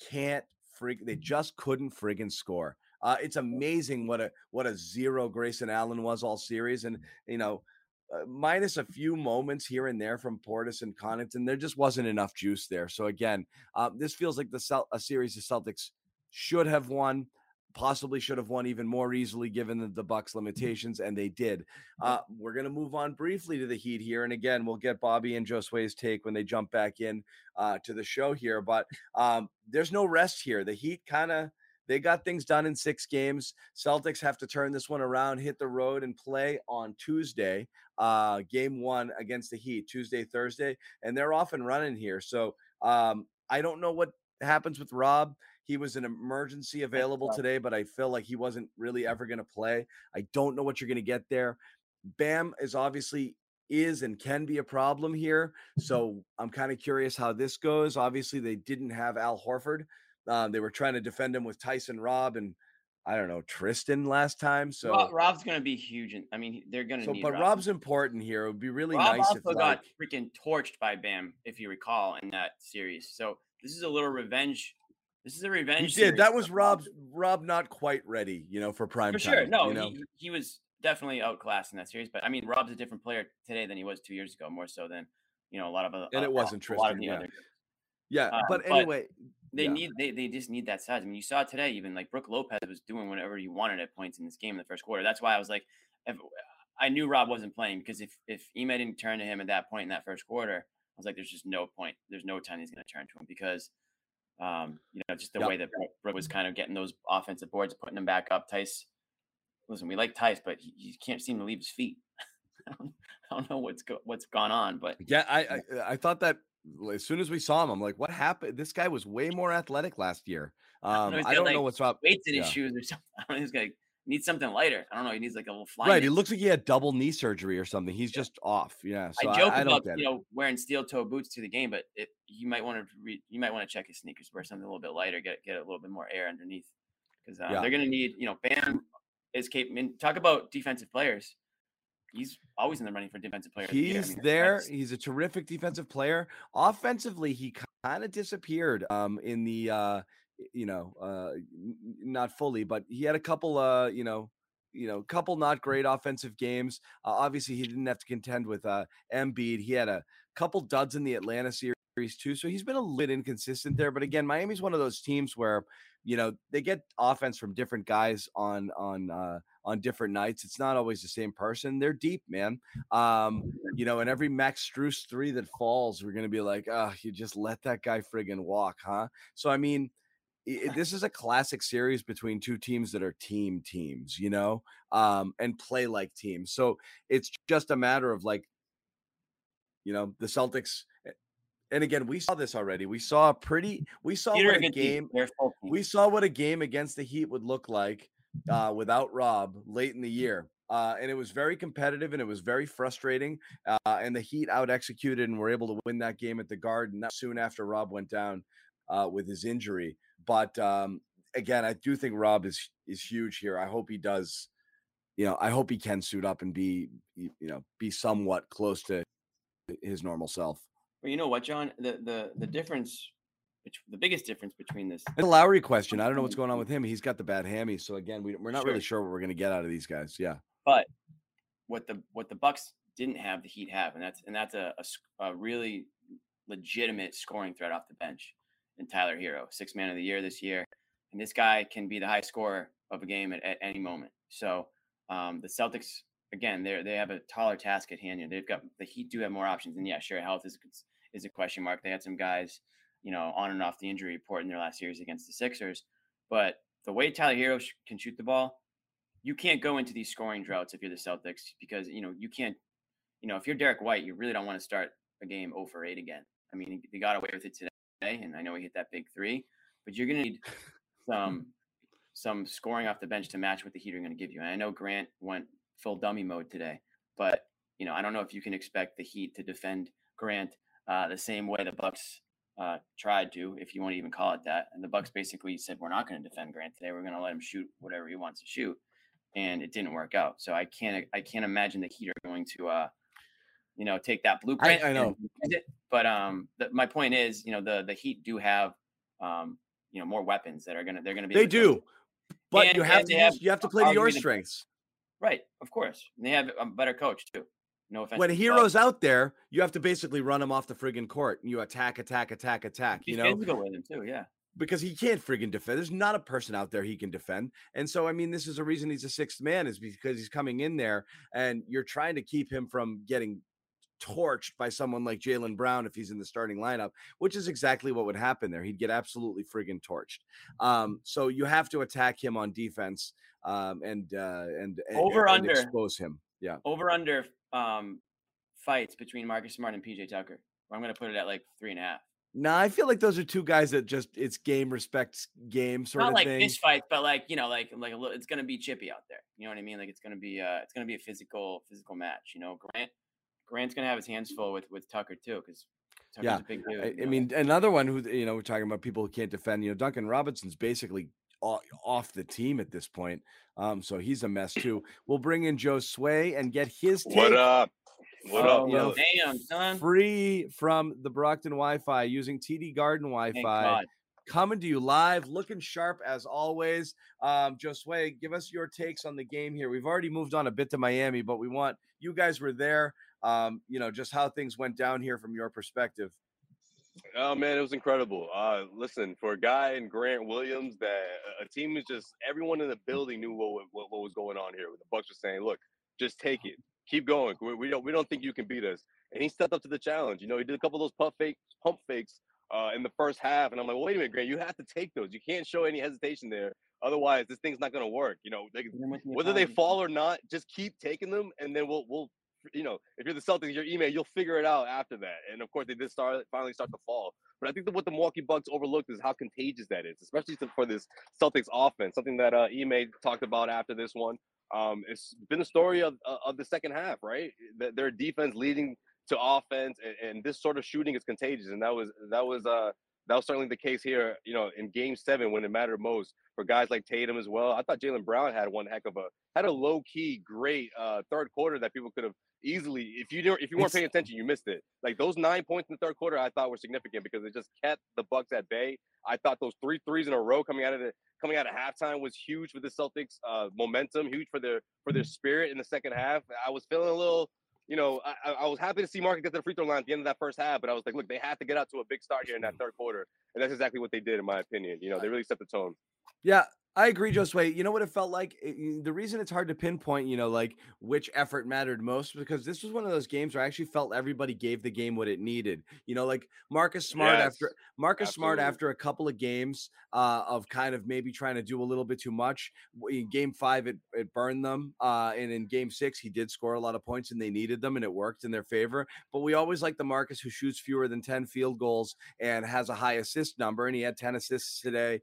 can't frig. They just couldn't friggin' score. It's amazing what a zero Grayson Allen was all series, and minus a few moments here and there from Portis and Connaughton, there just wasn't enough juice there. So again, this feels like a series the Celtics should have won, possibly should have won even more easily given the Bucks' limitations, and they did. We're going to move on briefly to the Heat here, and again, we'll get Bobby and Josue's take when they jump back in to the show here, but there's no rest here. The Heat they got things done in 6 games. Celtics have to turn this one around, hit the road, and play on Tuesday, game 1 against the Heat, Tuesday, Thursday, and they're off and running here. So I don't know what happens with Rob. He was an emergency available today, but I feel like he wasn't really ever going to play. I don't know what you're going to get there. Bam is obviously and can be a problem here, so I'm kind of curious how this goes. Obviously, they didn't have Al Horford. They were trying to defend him with Tyson, Rob, and I don't know, Tristan last time. So Rob's going to be huge. I mean, they're going to need Rob. Rob's important here. It would be really nice if Rob got freaking torched by Bam, if you recall, in that series. So this is a little revenge. This is a revenge series. That was Rob not quite ready, for prime time. For sure. No, he was definitely outclassed in that series. But, I mean, Rob's a different player today than he was 2 years ago, more so than, a lot of other. And it wasn't Tristan. A lot of the other. Yeah, but anyway. They just need that size. I mean, you saw today, even like Brooke Lopez was doing whatever he wanted at points in this game in the first quarter. That's why I was like, I knew Rob wasn't playing, because if Ime didn't turn to him at that point in that first quarter, I was like, there's just no point. There's no time he's going to turn to him, because, just the way that Brooke was kind of getting those offensive boards, putting them back up. Tice, listen, we like Tice, but he can't seem to leave his feet. I don't know what's gone on, but yeah, I thought that. As soon as we saw him, I'm like, what happened? This guy was way more athletic last year. I don't know what's up. Weights in his shoes or something. I don't know. He's going to need something lighter. I don't know. He needs like a little fly. Right. It looks like he had double knee surgery or something. He's just off. Yeah. So I joke about wearing steel toe boots to the game, but you might want to check his sneakers, wear something a little bit lighter, get a little bit more air underneath, because they're going to need, Bam is capable. I mean, talk about defensive players. He's always in the running for defensive player. He's a terrific defensive player. Offensively, he kind of disappeared in the, not fully, but he had a couple, couple not great offensive games. Obviously, he didn't have to contend with Embiid. He had a couple duds in the Atlanta series too, so he's been a little inconsistent there. But again, Miami's one of those teams where, they get offense from different guys on different nights. It's not always the same person. They're deep, man. And every Max Strus 3 that falls, we're going to be like, oh, you just let that guy friggin' walk, huh? So, I mean, this is a classic series between two teams that are teams, and play like teams. So it's just a matter of like, the Celtics. And again, we saw this already. We saw what a game against the Heat would look like without Rob late in the year, and it was very competitive and it was very frustrating, and the Heat out executed and were able to win that game at the Garden soon after Rob went down with his injury. But again, I do think Rob is huge here. I hope he does, I hope he can suit up and be be somewhat close to his normal self. Well, you know what, John, the difference, the biggest difference between this and the Lowry question. I don't know what's going on with him. He's got the bad hammy. So again, we're not really sure what we're going to get out of these guys. Yeah. But what the Bucks didn't have, the Heat have, and that's a really legitimate scoring threat off the bench in Tyler Herro, 6th man of the year this year. And this guy can be the high scorer of a game at any moment. So the Celtics, again, they have a taller task at hand. They've got, the Heat do have more options, and yeah, sure. Health is a question mark. They had some guys, on and off the injury report in their last series against the Sixers. But the way Tyler Herro can shoot the ball, you can't go into these scoring droughts if you're the Celtics, because, you can't, if you're Derek White, you really don't want to start a game 0 for 8 again. I mean, he got away with it today, and I know he hit that big 3, but you're going to need some scoring off the bench to match what the Heat are going to give you. And I know Grant went full dummy mode today, but, I don't know if you can expect the Heat to defend Grant the same way the Bucks tried to, if you want to even call it that. And the Bucks basically said, we're not going to defend Grant today. We're going to let him shoot whatever he wants to shoot. And it didn't work out. So I can't imagine the Heat are going to, take that blueprint. I know. But my point is, the Heat do have you know, more weapons that are going to, they're going to be. They do, but and, you have to play to your strengths. Right. Of course. And they have a better coach too. No offense. When Hero's out there, you have to basically run him off the friggin' court and you attack. You know, physical with him too. Yeah. Because he can't friggin' defend. There's not a person out there he can defend. And so, I mean, this is a reason he's a sixth man, is because he's coming in there and you're trying to keep him from getting torched by someone like Jaylen Brown if he's in the starting lineup, which is exactly what would happen there. He'd get absolutely friggin' torched. So you have to attack him on defense and expose him. Yeah. Over-under fights between Marcus Smart and PJ Tucker. I'm going to put it at like 3.5. No, I feel like those are two guys that just, it's game respects game sort of thing. Not like fish fights, but like, you know, like a little, it's going to be chippy out there. You know what I mean? Like it's going to be a physical match, you know. Grant's going to have his hands full with Tucker too. Cause Tucker's a big dude. I mean, another one who, you know, we're talking about people who can't defend, you know, Duncan Robinson's basically off the team at this point. So he's a mess too. We'll bring in Josue and get his take. What up? What up, you know, damn, son. Free from the Brockton Wi-Fi using TD Garden Wi-Fi. Coming to you live, looking sharp as always. Josue, give us your takes on the game here. We've already moved on a bit to Miami, but we want, you guys were there. You know, just how things went down here from your perspective. Oh, man, it was incredible. Listen, for a guy in Grant Williams, that a team is just, everyone in the building knew what was going on here. The Bucks were saying, look, just take it. Keep going. We don't think you can beat us. And he stepped up to the challenge. You know, he did a couple of those pump fakes in the first half. And I'm like, well, wait a minute, Grant, you have to take those. You can't show any hesitation there. Otherwise, this thing's not going to work. You know, whether they fall or not, just keep taking them. And then we'll, you know, if you're the Celtics, your email, you'll figure it out after that. And of course, they did finally start to fall. But I think that what the Milwaukee Bucks overlooked is how contagious that is, especially for this Celtics offense, something that Ime talked about after this one. It's been a story of the second half, right? Their defense leading to offense, and this sort of shooting is contagious. And that was certainly the case here, you know, in Game 7 when it mattered most for guys like Tatum as well. I thought Jaylen Brown had one heck of a low key great third quarter that people could have easily, if you weren't paying attention, you missed it. Like those 9 points in the third quarter, I thought were significant because it just kept the Bucks at bay. I thought those 3 threes in a row coming out of halftime was huge for the Celtics momentum, huge for their spirit in the second half. I was feeling a little, you know, I was happy to see Marcus get to the free throw line at the end of that first half, but I was like, look, they have to get out to a big start here in that third quarter. And that's exactly what they did, in my opinion. You know, they really set the tone. Yeah. I agree, Josue. You know what it felt like? The reason it's hard to pinpoint, you know, like which effort mattered most, because this was one of those games where I actually felt everybody gave the game what it needed. You know, like Marcus Smart after a couple of games of kind of maybe trying to do a little bit too much. In Game 5, it burned them, and in Game 6, he did score a lot of points and they needed them, and it worked in their favor. But we always like the Marcus who shoots fewer than 10 field goals and has a high assist number, and he had 10 assists today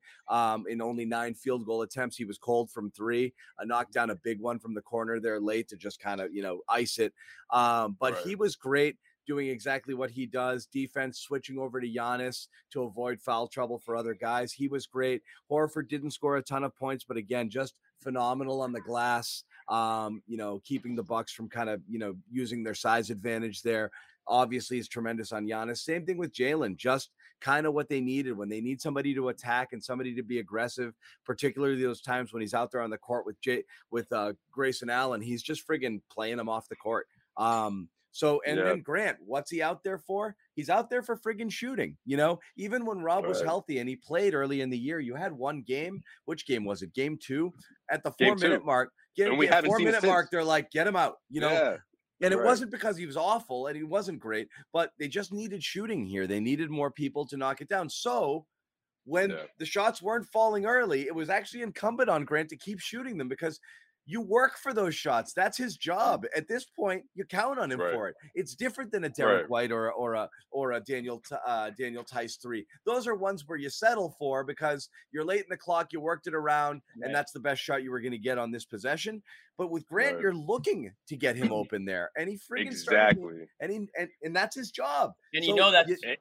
in only 9 field goal attempts. He was cold from 3, knocked down a big one from the corner there late to just kind of, you know, ice it. But right. He was great doing exactly what he does. Defense, switching over to Giannis to avoid foul trouble for other guys. He was great. Horford didn't score a ton of points, but again, just phenomenal on the glass, you know, keeping the Bucks from kind of, you know, using their size advantage there. Obviously is tremendous on Giannis. Same thing with Jaylen, just kind of what they needed when they need somebody to attack and somebody to be aggressive, particularly those times when he's out there on the court with Grayson Allen. He's just friggin' playing him off the court. Then Grant, what's he out there for? He's out there for friggin' shooting. You know, even when Rob was healthy and he played early in the year, you had one game. Which game was it? Game 2 at the 4-minute mark. At the 4-minute mark, they're like, get him out. You know. Yeah. And it wasn't because he was awful and he wasn't great, but they just needed shooting here. They needed more people to knock it down. So when the shots weren't falling early, it was actually incumbent on Grant to keep shooting them because you work for those shots. That's his job. At this point, you count on him for it. It's different than a Derek White or a Daniel Tice 3. Those are ones where you settle for because you're late in the clock, you worked it around, and that's the best shot you were going to get on this possession. But with Grant, you're looking to get him open there, and he freaking started, and that's his job. And so, you know that's it.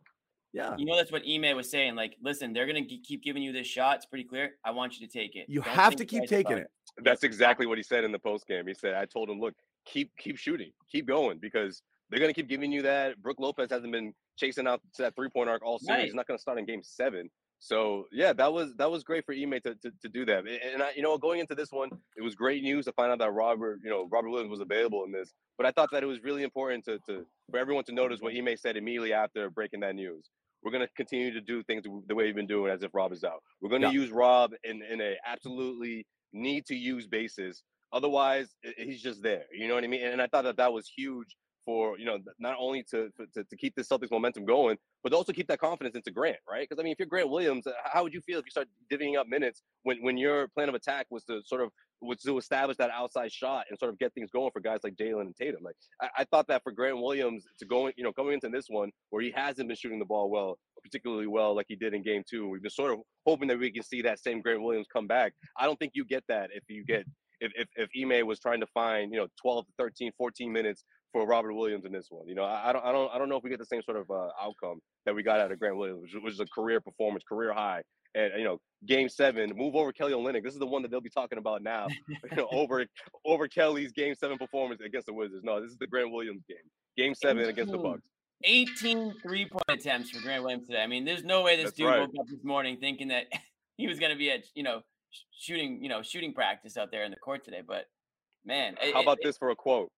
Yeah. You know, that's what Ime was saying. Like, listen, they're going to keep giving you this shot. It's pretty clear. I want you to take it. You have to keep taking it. That's exactly what he said in the postgame. He said, I told him, look, keep shooting. Keep going because they're going to keep giving you that. Brooke Lopez hasn't been chasing out to that three-point arc all series. He's not going to start in Game 7. So yeah, that was great for Ime to do that. And I, going into this one, it was great news to find out that Robert Williams was available in this. But I thought that it was really important for everyone to notice what Ime said immediately after breaking that news. We're going to continue to do things the way we've been doing as if Rob is out. We're going to use Rob in a absolutely need to use basis. Otherwise, he's just there. You know what I mean? And I thought that was huge for, not only to keep this Celtics momentum going, but also keep that confidence into Grant, right? Because, I mean, if you're Grant Williams, how would you feel if you start divvying up minutes when your plan of attack was to establish that outside shot and sort of get things going for guys like Jaylen and Tatum? Like, I thought that for Grant Williams coming into this one where he hasn't been shooting the ball particularly well, like he did in game two, we've been sort of hoping that we can see that same Grant Williams come back. I don't think you get that if Ime was trying to find, 12 to 13, 14 minutes for Robert Williams in this one. I don't know if we get the same sort of outcome that we got out of Grant Williams, which is a career performance, career high. And, game 7, move over Kelly Olynyk. This is the one that they'll be talking about now, over Kelly's game 7 performance against the Wizards. No, this is the Grant Williams game. Game 7 against the Bucks. 18 3-point attempts for Grant Williams today. I mean, there's no way this woke up this morning thinking that he was going to be at, shooting practice out there in the court today. But, man. How about this for a quote?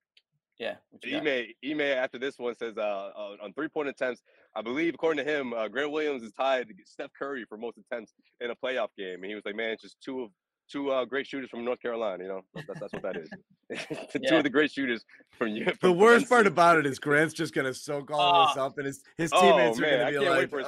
Yeah. Ime after this one says, on 3-point attempts, I believe, according to him, Grant Williams is tied to Steph Curry for most attempts in a playoff game. And he was like, man, it's just two great shooters from North Carolina. That's what that is. Two of the great shooters from you. The worst part about it is Grant's just going to soak all this up, and his teammates are going to be like, dude,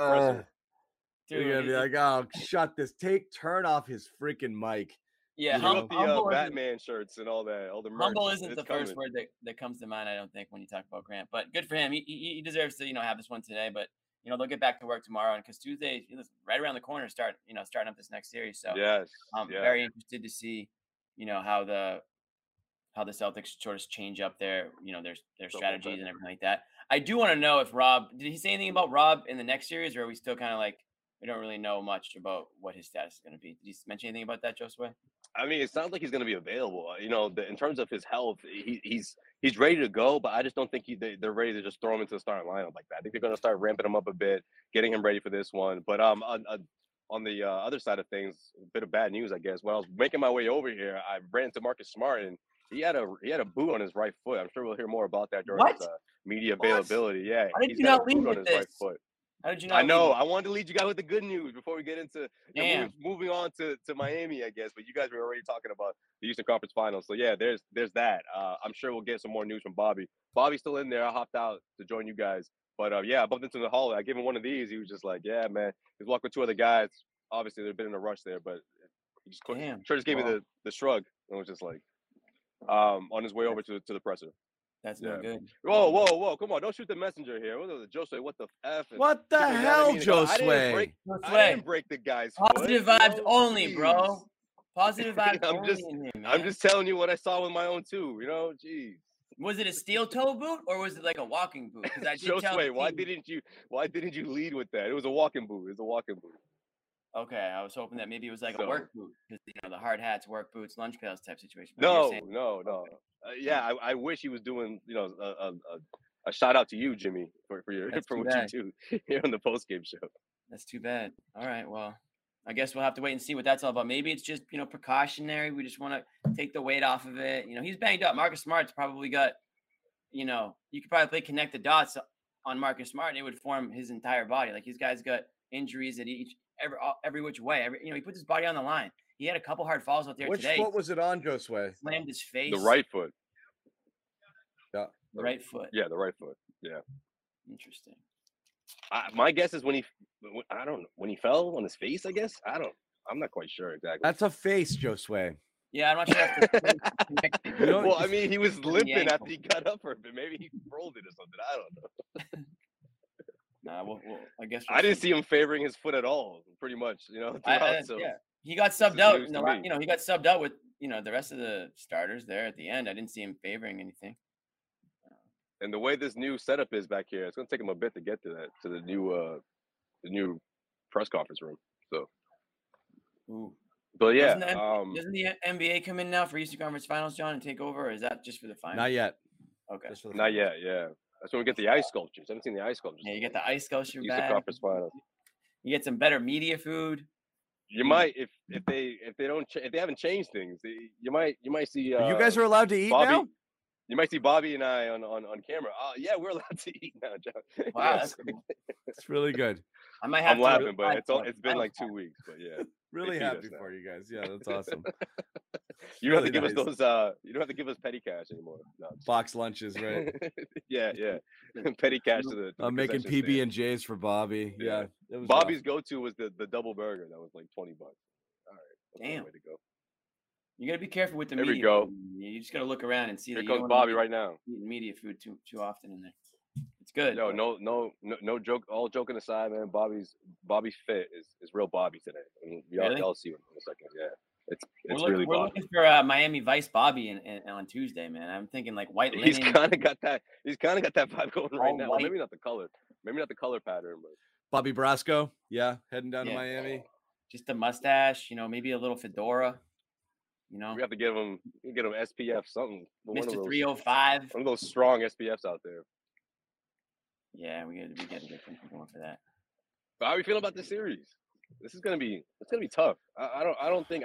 you're going to be like, oh, shut this. Turn off his freaking mic. Yeah, the Batman shirts and all that. All the merch. Humble isn't the first word that comes to mind, I don't think, when you talk about Grant. But good for him. He deserves to, have this one today. But they'll get back to work tomorrow, and because Tuesday is right around the corner, starting up this next series. So yes, I'm very interested to see, how the Celtics sort of change up their strategies and everything like that. I do want to know if Rob did he say anything about Rob in the next series, or are we still kind of like we don't really know much about what his status is going to be? Did he mention anything about that, Josue? I mean, it sounds like he's going to be available. In terms of his health, he's ready to go, but I just don't think they're ready to just throw him into the starting lineup like that. I think they're going to start ramping him up a bit, getting him ready for this one. But on the other side of things, a bit of bad news, I guess. When I was making my way over here, I ran into Marcus Smart, and he had a boot on his right foot. I'm sure we'll hear more about that during his media availability. Yeah, how did he's you got not a boot on his this? Right foot. How did you not? I know. I wanted to lead you guys with the good news before we get into moving on to Miami, I guess. But you guys were already talking about the Eastern Conference Finals. So, yeah, there's that. I'm sure we'll get some more news from Bobby. Bobby's still in there. I hopped out to join you guys. But, I bumped into the hallway. I gave him one of these. He was just like, yeah, man. He's walking with two other guys. Obviously, they've been in a rush there. But he just couldn't. Sure just gave me the shrug. And was just like on his way over to the presser. That's not good. Whoa. Come on. Don't shoot the messenger here. Josue, what the F? What the hell, Josue? I didn't break the guy's foot. Positive vibes only, bro. Positive vibes only. I'm just telling you what I saw with my own too, Jeez. Was it a steel toe boot or was it like a walking boot? Josue, why didn't you lead with that? It was a walking boot. Okay, I was hoping that maybe it was like a work boot, because the hard hats, work boots, lunch pails type situation. No. I wish he was doing a shout out to you, Jimmy, for what you do here on the post game show. That's too bad. All right, well, I guess we'll have to wait and see what that's all about. Maybe it's just precautionary. We just want to take the weight off of it. He's banged up. Marcus Smart's probably got you could probably connect the dots on Marcus Smart, and it would form his entire body. Like his guy's got injuries at each. Every which way, he puts his body on the line. He had a couple hard falls out there today. Which foot was it on, Josue? Slammed his face. The right foot. Yeah. The right foot. Yeah. Interesting. My guess is when he fell on his face. I guess I'm not quite sure exactly. That's a face, Josue. Yeah, I'm not sure. Well, I mean, he was limping after he got up for a bit. Maybe he rolled it or something. I don't know. Nah, I guess I didn't see him favoring his foot at all. Pretty much, he got subbed out. He got subbed out with the rest of the starters there at the end. I didn't see him favoring anything. And the way this new setup is back here, it's gonna take him a bit to get to the new press conference room. So, but yeah, doesn't the NBA come in now for Eastern Conference Finals, John, and take over, or is that just for the finals? Not yet. Okay, not yet. Yeah. That's when we get the ice sculptures. I haven't seen the ice sculptures. Yeah, you get the ice sculpture back. Conference final. You get some better media food. You might if they haven't changed things. You might see. You guys are allowed to eat Bobby now. You might see Bobby and I on camera. Yeah, we're allowed to eat now, John. Wow, that's cool. It's really good. I might have. I'm laughing, but it's been like 2 weeks. But yeah, really happy for you guys. Yeah, that's awesome. You don't have to give us those. You don't have to give us petty cash anymore. No, box lunches, right? yeah. Petty cash to the. I'm making PB&Js for Bobby. Yeah. Bobby's go-to was the double burger. That was like $20. All right. Damn. Way to go. You gotta be careful with the media. There we go. You just gotta look around and see. Here comes Bobby right now. Eating media food too often in there. It's good. No joke. All joking aside, man. Bobby's fit is real Bobby today. I mean, y'all see him in a second. Yeah. We're looking for Miami Vice Bobby on Tuesday, man. I'm thinking like white linen. He's kind of got that vibe going right now. Well, maybe not the color pattern, but Bobby Brasco, yeah, heading down to Miami. Just a mustache, maybe a little fedora. We have to get him SPF something. Mr. 305. One of those strong SPFs out there. Yeah, we got to get something going for that. But how are you feeling about this series? It's gonna be tough. I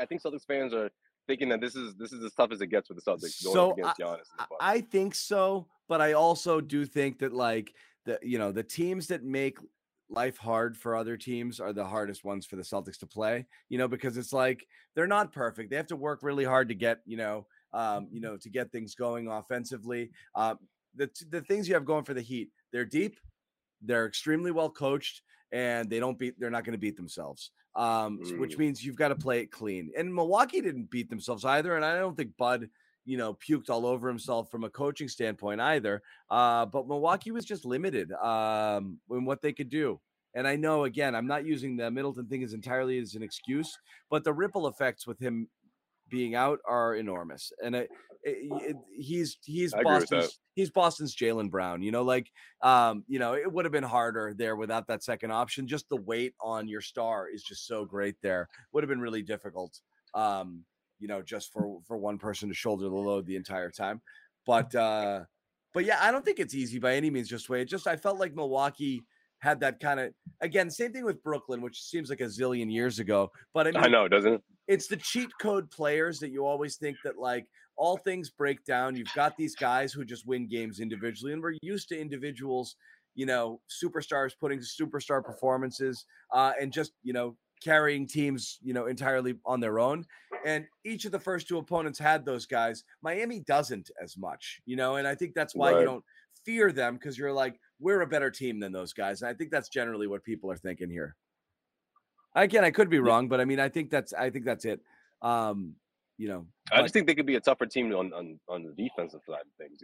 think Celtics fans are thinking that this is as tough as it gets for the Celtics going against Giannis. I think so, but I also do think that like the teams that make life hard for other teams are the hardest ones for the Celtics to play. Because it's like they're not perfect. They have to work really hard to get to get things going offensively. The things you have going for the Heat, they're deep, they're extremely well coached. And they're not going to beat themselves, which means you've got to play it clean. And Milwaukee didn't beat themselves either. And I don't think Bud, puked all over himself from a coaching standpoint either. But Milwaukee was just limited in what they could do. And I know, again, I'm not using the Middleton thing entirely as an excuse, but the ripple effects with him being out are enormous. And he's Boston's Jaylen Brown, it would have been harder there without that second option. Just the weight on your star is just so great there. Would have been really difficult. Just for one person to shoulder the load the entire time. But yeah, I don't think it's easy by any means. I felt like Milwaukee had that kind of, again, same thing with Brooklyn, which seems like a zillion years ago, but I know, doesn't it? It's the cheat code players that you always think that like all things break down. You've got these guys who just win games individually, and we're used to individuals, superstars putting superstar performances and just, carrying teams, entirely on their own. And each of the first two opponents had those guys. Miami doesn't as much, and I think that's why you don't fear them, because you're like, we're a better team than those guys. And I think that's generally what people are thinking here. Again, I could be wrong, but I mean, I think that's it. I just think they could be a tougher team on the defensive side of things,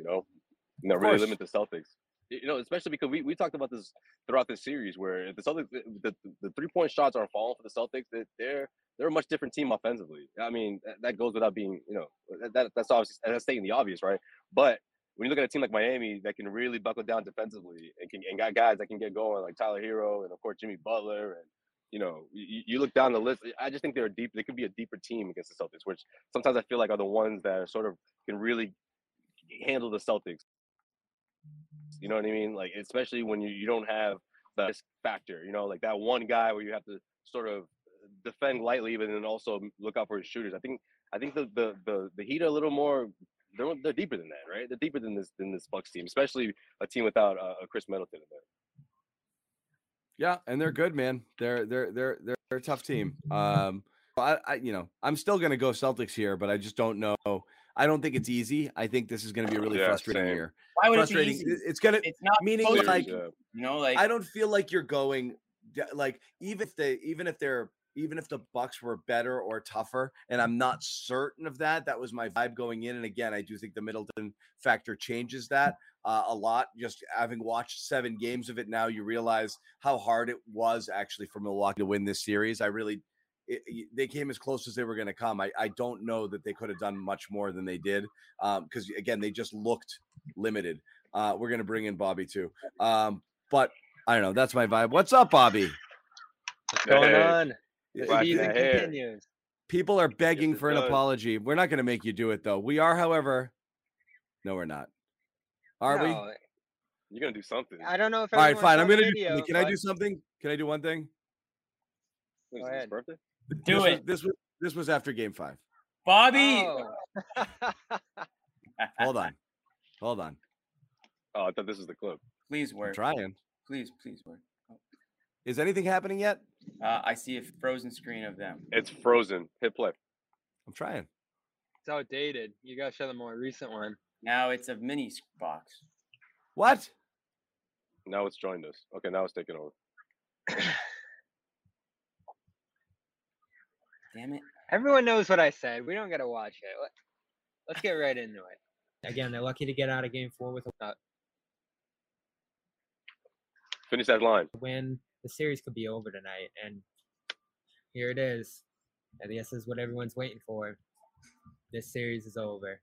really limit the Celtics. Especially because we talked about this throughout this series, where if the Celtics, the 3-point shots aren't falling for the Celtics, they're a much different team offensively. I mean, that goes without being, that's obviously, that's stating the obvious, right? But when you look at a team like Miami that can really buckle down defensively and got guys that can get going, like Tyler Herro and of course Jimmy Butler, and you look down the list, I just think they could be a deeper team against the Celtics, which sometimes I feel like are the ones that are sort of can really handle the Celtics. You know what I mean? Like, especially when you don't have the risk factor, like that one guy where you have to sort of defend lightly, but then also look out for his shooters. I think the Heat are a little more. They're deeper than that, right? They're deeper than this Bucks team, especially a team without Chris Middleton in there. Yeah, and they're good, man. They're a tough team. I'm still gonna go Celtics here, but I just don't know. I don't think it's easy. I think this is gonna be a really frustrating year. Why would it be easy? It's not meaning close, like I don't feel like you're going like even if the Bucks were better or tougher, and I'm not certain of that. That was my vibe going in. And again, I do think the Middleton factor changes that a lot. Just having watched 7 games of it now, you realize how hard it was actually for Milwaukee to win this series. They came as close as they were going to come. I don't know that they could have done much more than they did. Because again, they just looked limited. We're going to bring in Bobby too. But I don't know. That's my vibe. What's up, Bobby? What's going on? Continues. People are begging for an apology. We're not going to make you do it, though. We are, however. No, we're not. Are we? You're going to do something. I don't know if. All right, fine. I'm going to do. Can I do something? Can I do one thing? Go ahead. His birthday? This was after Game 5. Bobby. Oh. Hold on. Oh, I thought this was the clip. Please work. I'm trying. Please work. Oh. Is anything happening yet? I see a frozen screen of them. It's frozen. Hit play. I'm trying. It's outdated. You gotta show the more recent one. Now it's a mini box. What? Now it's joined us. Okay, now it's taking over. Damn it. Everyone knows what I said. We don't gotta watch it. Let's get right into it. Again, they're lucky to get out of Game 4 with a finish that line. Win. The series could be over tonight, and here it is. I guess this is what everyone's waiting for. This series is over.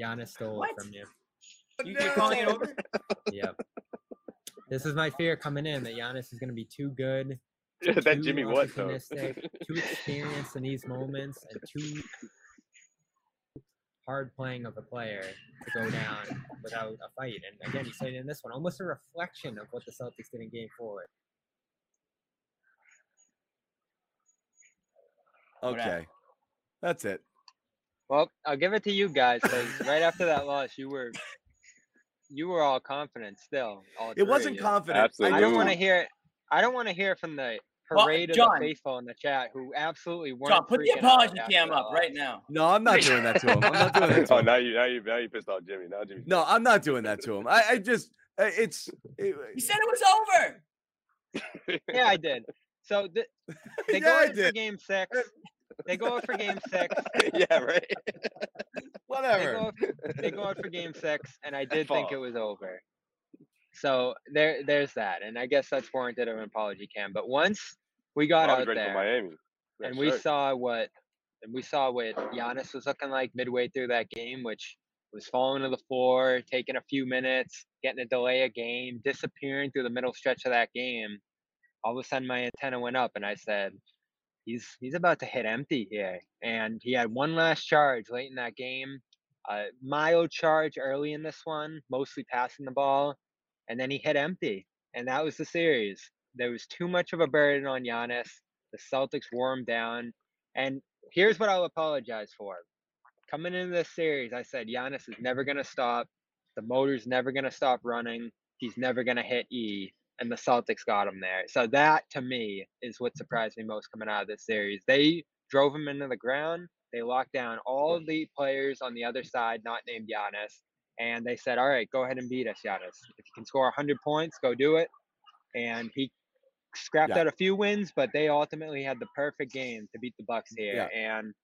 Giannis stole it from you. You're calling it over? Yep. This is my fear coming in, that Giannis is going to be too good. Yeah, that Jimmy was, though. Too experienced in these moments and too hard playing of a player to go down without a fight. And again, he said in this one, almost a reflection of what the Celtics did in Game 4. Okay. That's it. Well, I'll give it to you guys, because right after that loss, you were all confident still. It wasn't confident. Absolutely. I don't want to hear from the parade of the faithful in the chat who absolutely weren't. John, put the apology cam up right now. No, I'm not doing that to him. I'm not doing that to him. Oh, now you pissed off Jimmy. Now Jimmy. No, I'm not doing that to him. You said it was over. Yeah, I did. So they go out for Game 6. They go out for Game 6. Yeah, right. Whatever. They go out for Game 6, and I did think it was over. So there's that, and I guess that's warranted an apology cam. But once we got out there, Miami. And we saw what Giannis was looking like midway through that game, which was falling to the floor, taking a few minutes, getting a delay of game, disappearing through the middle stretch of that game. All of a sudden, my antenna went up, and I said, he's about to hit empty here. And he had one last charge late in that game, a mild charge early in this one, mostly passing the ball, and then he hit empty. And that was the series. There was too much of a burden on Giannis. The Celtics wore him down. And here's what I'll apologize for. Coming into this series, I said, Giannis is never going to stop. The motor's never going to stop running. He's never going to hit E. And the Celtics got him there. So that, to me, is what surprised me most coming out of this series. They drove him into the ground. They locked down all the players on the other side, not named Giannis. And they said, all right, go ahead and beat us, Giannis. If you can score 100 points, go do it. And he scrapped out a few wins, but they ultimately had the perfect game to beat the Bucks here. Yeah. And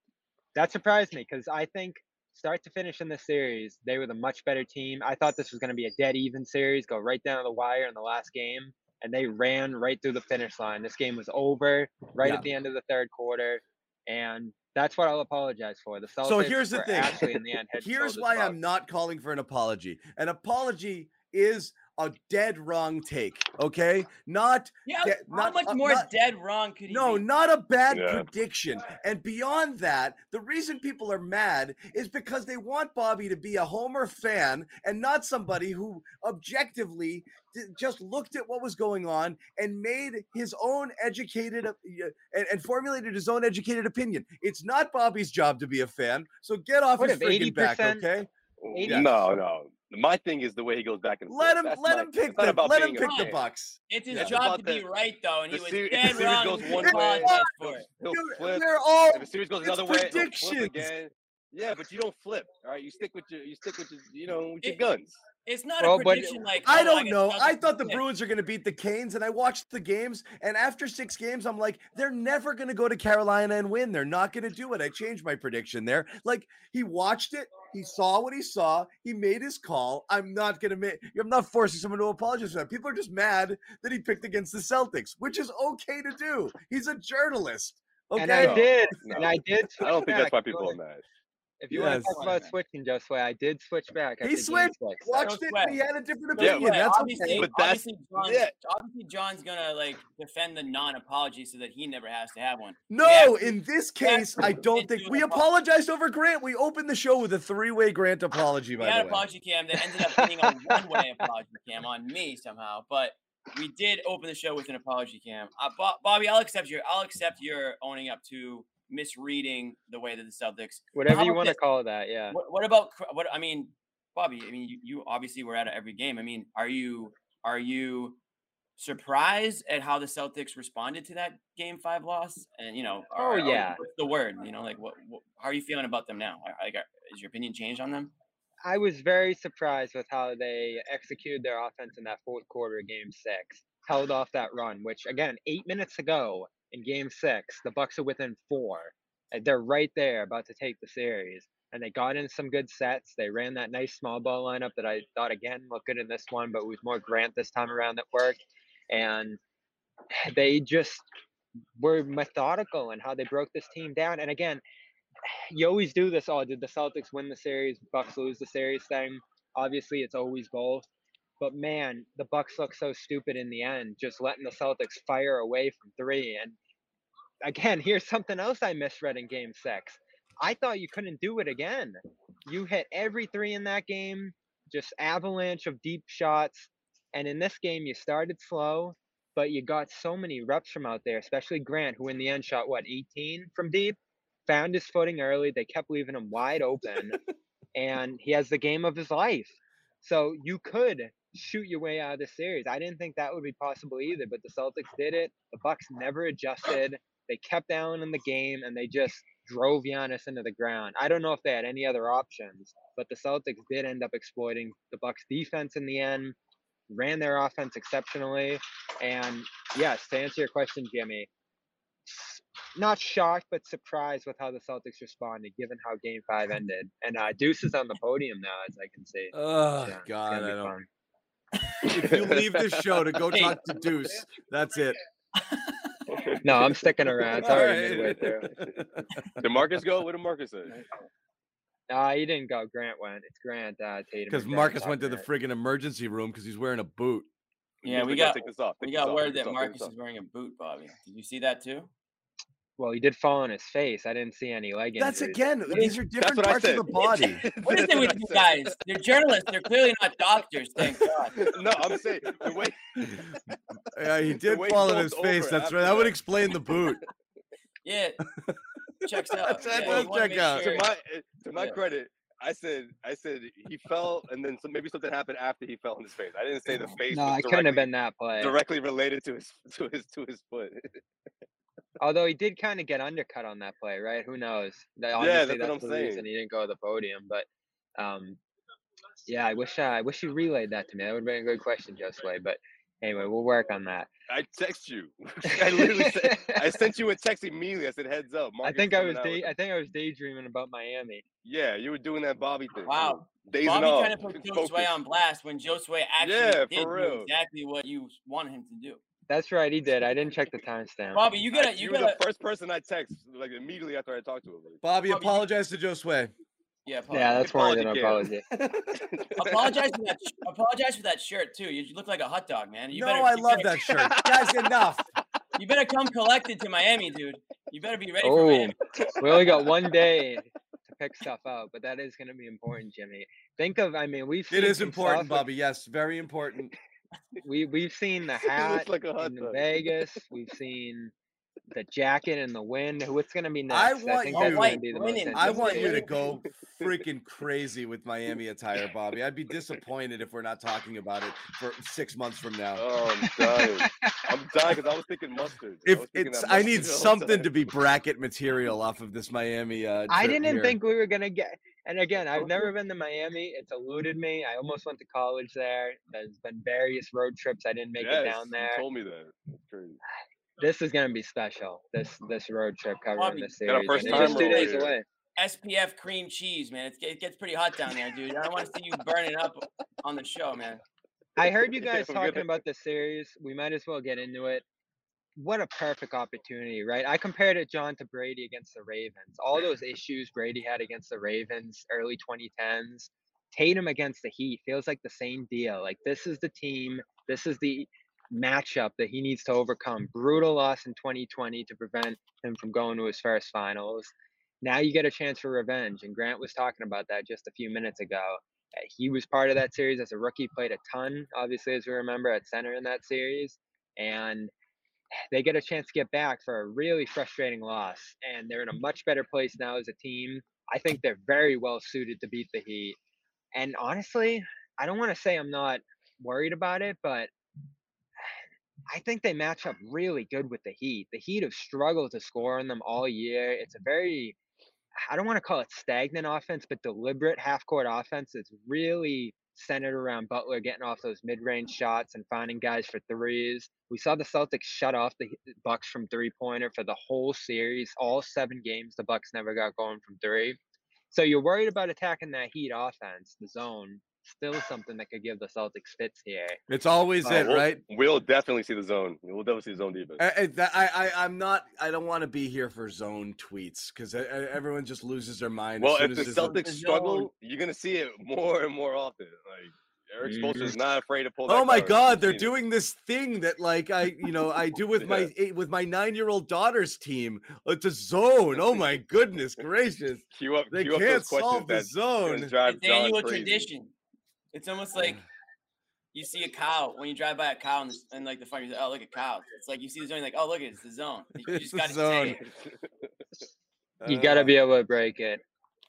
that surprised me, because I think start to finish in this series, they were the much better team. I thought this was going to be a dead even series, go right down to the wire in the last game, and they ran right through the finish line. This game was over at the end of the third quarter, and that's what I'll apologize for. The Celtics actually in the end. Here's why I'm not calling for an apology. An apology is a dead wrong take, okay? How much more dead wrong could he be? Not a bad prediction. And beyond that, the reason people are mad is because they want Bobby to be a Homer fan and not somebody who objectively just looked at what was going on and made his own educated and formulated his own educated opinion. It's not Bobby's job to be a fan, so get off his freaking back, okay? 80%? No. My thing is the way he goes back and forth. Let him pick the Bucks. It's his job to be right, though, and he was dead wrong. If a series goes another way, he'll flip again. Yeah, but you don't flip. All right, you stick with your guns. It's not a prediction like I don't know. I thought the Bruins are going to beat the Canes, and I watched the games, and after 6 games, I'm like, they're never going to go to Carolina and win. They're not going to do it. I changed my prediction there. Like, he watched it. He saw what he saw. He made his call. I'm not forcing someone to apologize for that. People are just mad that he picked against the Celtics, which is okay to do. He's a journalist. Okay? And I did. No. And I did. I don't think that's why people are mad. If you want to talk about switching, Josue, I did switch back. He switched. Watched it. He had a different opinion. Yeah, that's okay. But obviously John's gonna defend the non-apology so that he never has to have one. No, in this case, I don't think we apologized over Grant. We opened the show with a three-way Grant apology. By the way, apology cam that ended up being a one-way apology cam on me somehow. But We did open the show with an apology, Cam. Bobby, I'll accept your owning up to misreading the way that the Celtics. Whatever you want to call that, yeah. What about I mean, Bobby? I mean, you obviously were out of every game. I mean, are you surprised at how the Celtics responded to that Game 5 loss? And you know, what's the word? You know, like what? How are you feeling about them now? Like, is your opinion changed on them? I was very surprised with how they executed their offense in that fourth quarter of Game 6, held off that run, which, again, 8 minutes ago in Game 6, the Bucks are within 4. They're right there about to take the series, and they got in some good sets. They ran that nice small ball lineup that I thought, again, looked good in this one, but it was more Grant this time around that worked, and they just were methodical in how they broke this team down. And, again, you always do this. Did the Celtics win the series? Bucks lose the series thing. Obviously, it's always both. But, man, the Bucks look so stupid in the end, just letting the Celtics fire away from three. And, again, here's something else I misread in Game 6. I thought you couldn't do it again. You hit every three in that game, just avalanche of deep shots. And in this game, you started slow, but you got so many reps from out there, especially Grant, who in the end shot, 18 from deep? Found his footing early. They kept leaving him wide open, and he has the game of his life. So you could shoot your way out of the series. I didn't think that would be possible either, but the Celtics did it. The Bucks never adjusted. They kept Allen in the game, and they just drove Giannis into the ground. I don't know if they had any other options, but the Celtics did end up exploiting the Bucks' defense in the end, ran their offense exceptionally. And, yes, to answer your question, Jimmy, not shocked, but surprised with how the Celtics responded, given how Game 5 ended. And Deuce is on the podium now, as I can see. Oh, yeah, God, I don't. If you leave this show to go talk to Deuce, that's it. No, I'm sticking around. It's already midway through. Did Marcus go? What did Marcus say? He didn't go. Grant went. It's Grant Tatum. Because Marcus went to the friggin' emergency room because he's wearing a boot. Yeah, we got word that Marcus is wearing a boot, Bobby. Did you see that too? Well, he did fall on his face. I didn't see any leg injuries. That's again, these are different parts of the body. What is it with you guys? They're journalists. They're clearly not doctors. Thank God. No, I'm saying. Yeah, he did fall on his face. That's right. That would explain the boot. Yeah, checks out. That does check out. To my credit, I said he fell, and then maybe something happened after he fell on his face. I didn't say the face. No, it couldn't have been that play. Directly related to his foot. Although he did kind of get undercut on that play, right? Who knows? That's what I'm saying. And he didn't go to the podium, but yeah, I wish you relayed that to me. That would have been a good question, Josue. But anyway, we'll work on that. I text you. I literally said, I sent you a text immediately. I said, "Heads up." Marcus, I think I was daydreaming about Miami. Yeah, you were doing that Bobby thing. Wow. Days Bobby trying to put Josue on blast when Josue actually did exactly what you want him to do. That's right, he did. I didn't check the timestamp. Bobby, you were the first person I text like immediately after I talked to him. Like, Bobby, apologize to Josue. Yeah, that's more than an apology. Apologize for that shirt too. You look like a hot dog, man. I love that shirt. That's enough. You better come collected to Miami, dude. You better be ready for Miami. We only got one day to pick stuff out, but that is going to be important, Jimmy. It is important, Bobby. Yes, very important. We've seen the hat like in Vegas. We've seen the jacket in the wind. What's going to be next? I want you to go freaking crazy with Miami attire, Bobby. I'd be disappointed if we're not talking about it for 6 months from now. Oh, I'm dying. I'm dying because I was thinking mustard. I need something to be bracket material off of this Miami. I didn't think we were going to get. And again, I've never been to Miami. It's eluded me. I almost went to college there. There's been various road trips. I didn't make it down there. You told me that. Crazy. This is going to be special. This road trip covering this series. It's just 2 days away. SPF cream cheese, man. It gets pretty hot down there, dude. I don't want to see you burning up on the show, man. I heard you guys talking about this series. We might as well get into it. What a perfect opportunity, right? I compared it, John, to Brady against the Ravens. All those issues Brady had against the Ravens, early 2010s. Tatum against the Heat feels like the same deal. Like, this is the team. This is the matchup that he needs to overcome. Brutal loss in 2020 to prevent him from going to his first finals. Now you get a chance for revenge, and Grant was talking about that just a few minutes ago. He was part of that series as a rookie, played a ton, obviously, as we remember, at center in that series. And they get a chance to get back for a really frustrating loss. And they're in a much better place now as a team. I think they're very well suited to beat the Heat. And honestly, I don't want to say I'm not worried about it, but I think they match up really good with the Heat. The Heat have struggled to score on them all year. It's a very, I don't want to call it stagnant offense, but deliberate half-court offense that's really centered around Butler getting off those mid-range shots and finding guys for threes. We saw the Celtics shut off the Bucks from three-pointer for the whole series. All 7 games, the Bucks never got going from three. So you're worried about attacking that Heat offense, the zone. Still something that could give the Celtics fits here. It's always right? We'll definitely see the zone. We'll definitely see zone defense. I don't want to be here for zone tweets because everyone just loses their mind. Well, if the Celtics struggle, you're going to see it more and more often. Like, Eric Spoelstra is not afraid to pull that. Oh my God, they're doing this thing that, like, I do with my 9-year-old daughter's team. It's a zone. Oh my goodness gracious! They can't solve the zone. It's an annual tradition. It's almost like you see a cow when you drive by a cow and like the farm, you say, "Oh, look at cows." It's like you see the zone, you're like, "Oh, look, it's the zone." You just got to say it. You got to be able to break it.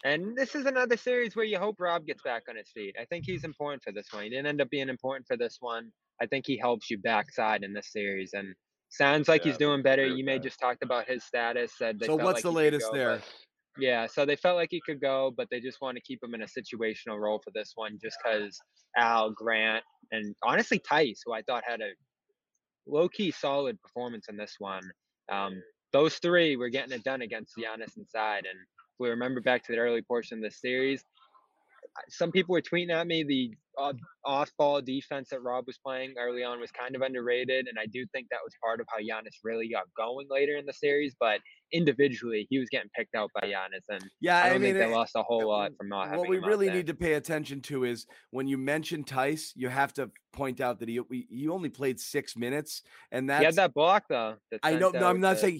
And this is another series where you hope Rob gets back on his feet. I think he's important for this one. He didn't end up being important for this one. I think he helps you backside in this series. And sounds like he's doing better. You may just talked about his status. So what's the latest there? Yeah, so they felt like he could go, but they just want to keep him in a situational role for this one just because Al, Grant, and honestly Tice, who I thought had a low-key solid performance in this one. Those three were getting it done against Giannis inside. And if we remember back to the early portion of this series, some people were tweeting at me the off-ball defense that Rob was playing early on was kind of underrated, and I do think that was part of how Giannis really got going later in the series, but individually he was getting picked out by Giannis, and I think they lost a whole lot from not having him. What we really need to pay attention to is when you mention Tice, you have to point out that he only played 6 minutes, and that he had that block though. I know. No, I'm not saying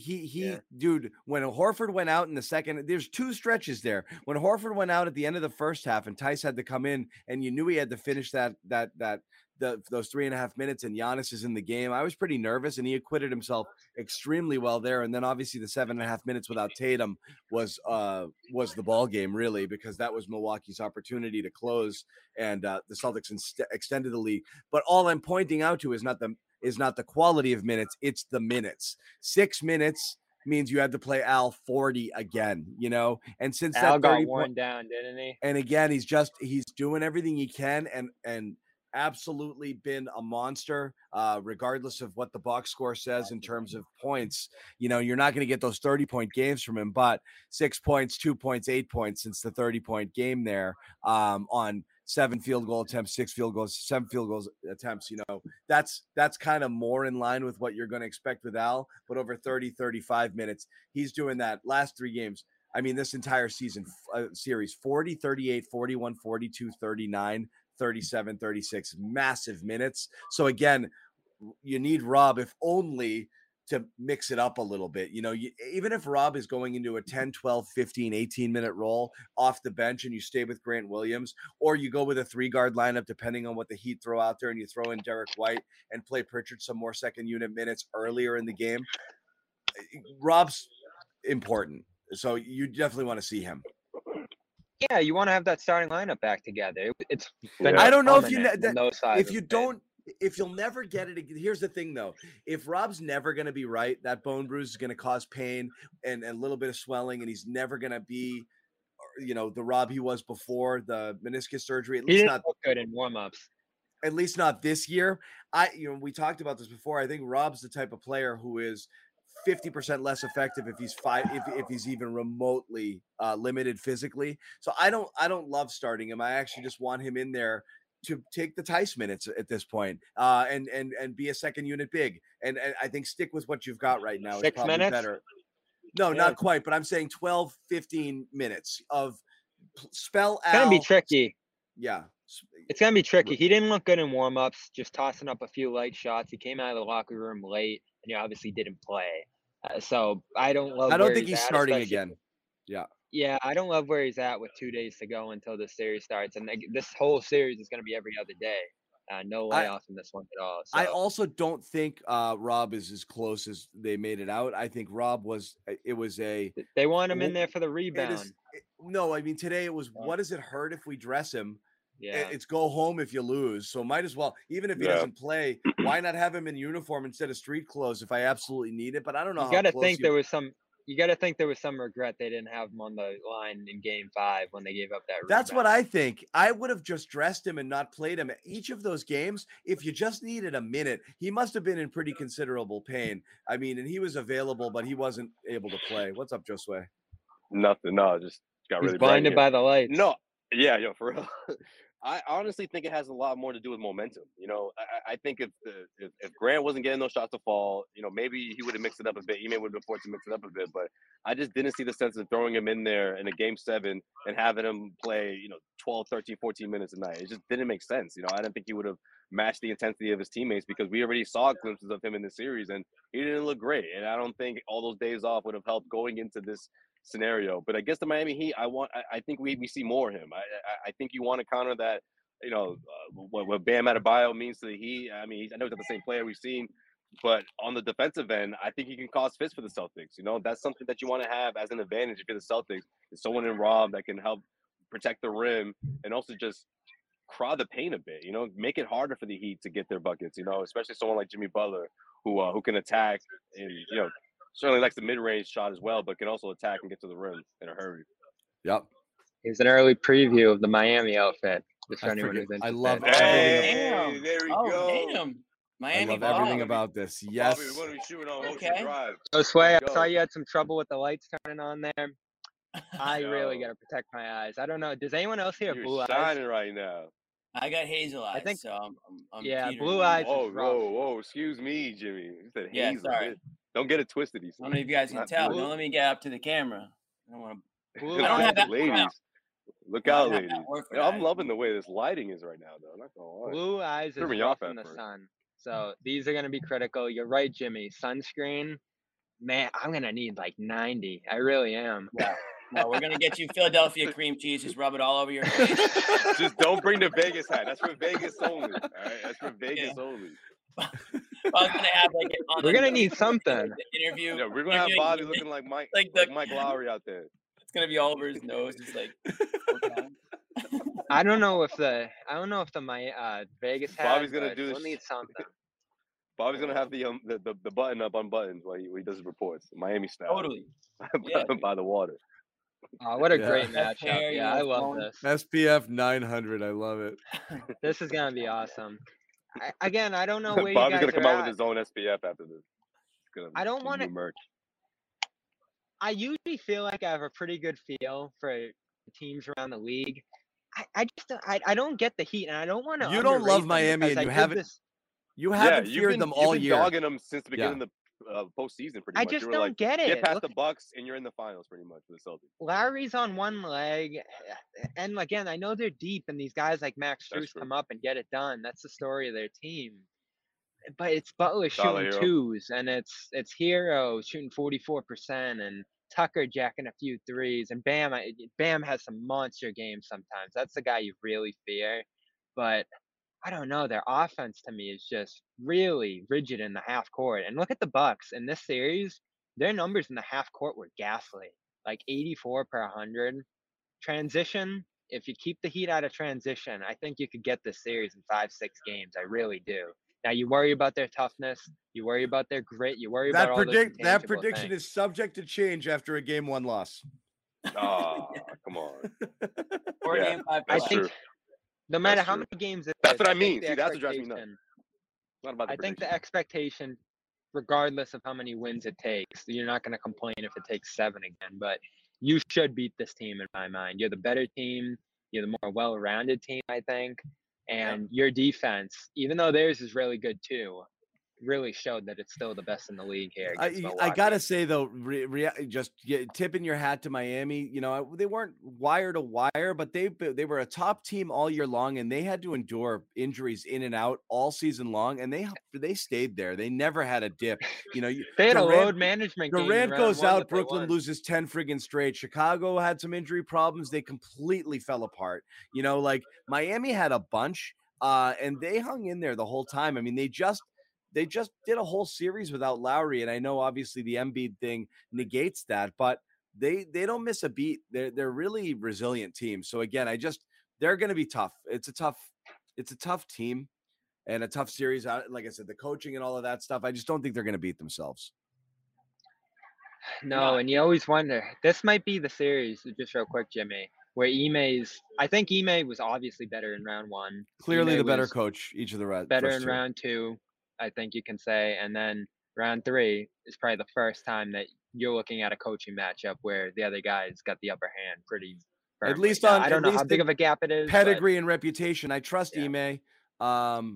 dude, when Horford went out in the second, there's 2 stretches there. When Horford went out at the end of the first half and Tice had to come in, and you knew he had to finish those 3.5 minutes, and Giannis is in the game. I was pretty nervous, and he acquitted himself extremely well there. And then obviously the 7.5 minutes without Tatum was the ball game really, because that was Milwaukee's opportunity to close, and the Celtics extended the lead. But all I'm pointing out to is not the quality of minutes; it's the minutes. 6 minutes means you had to play Al 40 again, and since Al that 30 got worn down, didn't he? And again, he's doing everything he can, and absolutely been a monster, regardless of what the box score says in terms of points. You're not going to get those 30-point games from him, but 6 points, 2 points, 8 points since the 30-point game there, on 7 field goal attempts, 6 field goals, 7 field goals attempts, that's kind of more in line with what you're going to expect with Al, but over 30, 35 minutes, he's doing that last 3 games. I mean, this entire season series, 40, 38, 41, 42, 39, 37, 36, massive minutes. So again, you need Rob, if only to mix it up a little bit. Even if Rob is going into a 10, 12, 15, 18-minute role off the bench and you stay with Grant Williams, or you go with a 3-guard lineup, depending on what the Heat throw out there, and you throw in Derek White and play Pritchard some more second-unit minutes earlier in the game, Rob's important. So you definitely want to see him. Yeah, you want to have that starting lineup back together. It's I don't know if you'll never get it. Here's the thing, though. If Rob's never going to be right, that bone bruise is going to cause pain and a little bit of swelling, and he's never going to be, the Rob he was before the meniscus surgery. At least he didn't look good in warm-ups. At least not this year. We talked about this before. I think Rob's the type of player who is 50% less effective if he's if he's even remotely limited physically. So I don't love starting him. I actually just want him in there to take the Tice minutes at this point, and be a second unit big. And I think stick with what you've got right now. 6 is minutes? Better. No, not quite. But I'm saying 12, 15 minutes of spell out. It's going to be tricky. Yeah. It's going to be tricky. He didn't look good in warm-ups, just tossing up a few leg shots. He came out of the locker room late, and he obviously didn't play. So I don't think he's starting again. Yeah. Yeah, I don't love where he's at with 2 days to go until the series starts. And this whole series is going to be every other day. No layoffs in this one at all. So. I also don't think Rob is as close as they made it out. I think Rob was – it was a – They want him in there for the rebound. No, I mean, today it was what does it hurt if we dress him? Yeah. It's go home if you lose. So might as well, even if he doesn't play, why not have him in uniform instead of street clothes if I absolutely need it? But I don't know. You got to think there was some regret they didn't have him on the line in Game 5 when they gave up that rebound. That's what I think. I would have just dressed him and not played him. Each of those games, if you just needed a minute, he must have been in pretty considerable pain. I mean, and he was available, but he wasn't able to play. What's up, Josue? Nothing. No, just got really blinded by the lights. No, yeah, yo, for real. I honestly think it has a lot more to do with momentum. You know, I think if Grant wasn't getting those shots to fall, you know, maybe he would have mixed it up a bit. Ime would have been forced to mix it up a bit, but I just didn't see the sense of throwing him in there in a Game 7 and having him play, you know, 12, 13, 14 minutes a night. It just didn't make sense. You know, I didn't think he would have matched the intensity of his teammates because we already saw glimpses of him in the series and he didn't look great. And I don't think all those days off would have helped going into this scenario. But I guess the Miami Heat, I think we see more of him. I think you want to counter that, you know, what Bam Adebayo means to the Heat. I mean, I know he's not the same player we've seen, but on the defensive end, I think he can cause fits for the Celtics. You know, that's something that you want to have as an advantage if you're the Celtics. It's someone in Rob that can help protect the rim and also just crowd the paint a bit, you know, make it harder for the Heat to get their buckets, you know, especially someone like Jimmy Butler who can attack and, you know, certainly likes the mid-range shot as well, but can also attack and get to the rim in a hurry. Yep. Here's an early preview of the Miami outfit. I love everything. Damn, there we go. Damn. Miami, I love everything about this. Yes. Bobby, we're going to be shooting on Ocean Drive. Josue, I saw you had some trouble with the lights turning on there. I really got to protect my eyes. I don't know. Does anyone else here have blue eyes? You're shining right now. I got hazel eyes, I think, so I'm yeah, teetering. Blue eyes. Oh, whoa, excuse me, Jimmy. You said hazel. Yeah, sorry. Don't get it twisted. I don't know if you guys can tell. Don't let me get up to the camera. I don't want to. I don't have that. Ladies, look out, ladies. Yo, I'm loving the way this lighting is right now, though. I'm not gonna lie. Blue eyes is rough in the sun, so these are gonna be critical. You're right, Jimmy. Sunscreen, man. I'm gonna need like 90. I really am. Wow. No, we're gonna get you Philadelphia cream cheese. Just rub it all over your face. Just don't bring the Vegas hat. That's for Vegas only. All right, that's for Vegas only. We're gonna need something. Interview. Yeah, we're gonna have Bobby looking like Mike, like Mike Lowry out there. It's gonna be all over his nose, just like. I don't know if the Vegas hat. Bobby's gonna do this. We'll need something. Bobby's gonna have the button up on buttons while he does his reports, Miami style. Totally. Yeah, by the water. Oh, what a great matchup. Yeah, I love this. SPF 900. I love it. This is gonna be awesome. I don't know where Bobby's you guys are Bobby's going to come out with his own SPF after this. I don't want to merch. I usually feel like I have a pretty good feel for teams around the league. I don't get the Heat, and I don't want to. You don't love Miami, and you haven't feared them all year. You've been dogging them since the beginning of the postseason, pretty much. I just don't get it. Get past the Bucks, and you're in the finals, pretty much, for the Celtics. Lowry's on one leg, and again, I know they're deep, and these guys like Max Strus come up and get it done. That's the story of their team. But it's Butler shooting twos, and it's Herro shooting 44%, and Tucker jacking a few threes, and Bam has some monster games sometimes. That's the guy you really fear, but. I don't know. Their offense to me is just really rigid in the half court. And look at the Bucks in this series; their numbers in the half court were ghastly, like 84 per 100. Transition. If you keep the Heat out of transition, I think you could get this series in 5-6 games. I really do. Now you worry about their toughness, you worry about their grit, you worry about all those intangible that prediction things. Is subject to change after a Game 1 loss. Oh, come on. Or Game 5. I think. No matter how many games it is, that's what I mean. See, that's what drives me nuts. Not about the prediction. I think the expectation, regardless of how many wins it takes, you're not going to complain if it takes 7 again. But you should beat this team in my mind. You're the better team. You're the more well-rounded team, I think. And your defense, even though theirs is really good too, really showed that it's still the best in the league here. I got to say, though, tipping your hat to Miami, you know, they weren't wire to wire, but they were a top team all year long, and they had to endure injuries in and out all season long, and they stayed there. They never had a dip. You know, they had a load management game. Durant goes out, Brooklyn loses 10 friggin' straight. Chicago had some injury problems. They completely fell apart. You know, like Miami had a bunch. And they hung in there the whole time. I mean, they just did a whole series without Lowry. And I know obviously the Embiid thing negates that, but they don't miss a beat. They're really resilient team. So again, they're going to be tough. It's a tough team and a tough series. Like I said, the coaching and all of that stuff, I just don't think they're going to beat themselves. No. And you always wonder, this might be the series, just real quick, Jimmy, where I think Ime was obviously better in round one. Clearly the better coach, each of the rounds. Better in round two, I think you can say. And then round three is probably the first time that you're looking at a coaching matchup where the other guy's got the upper hand pretty firmly. At least I don't know how big of a gap it is. Pedigree and reputation. I trust Ime for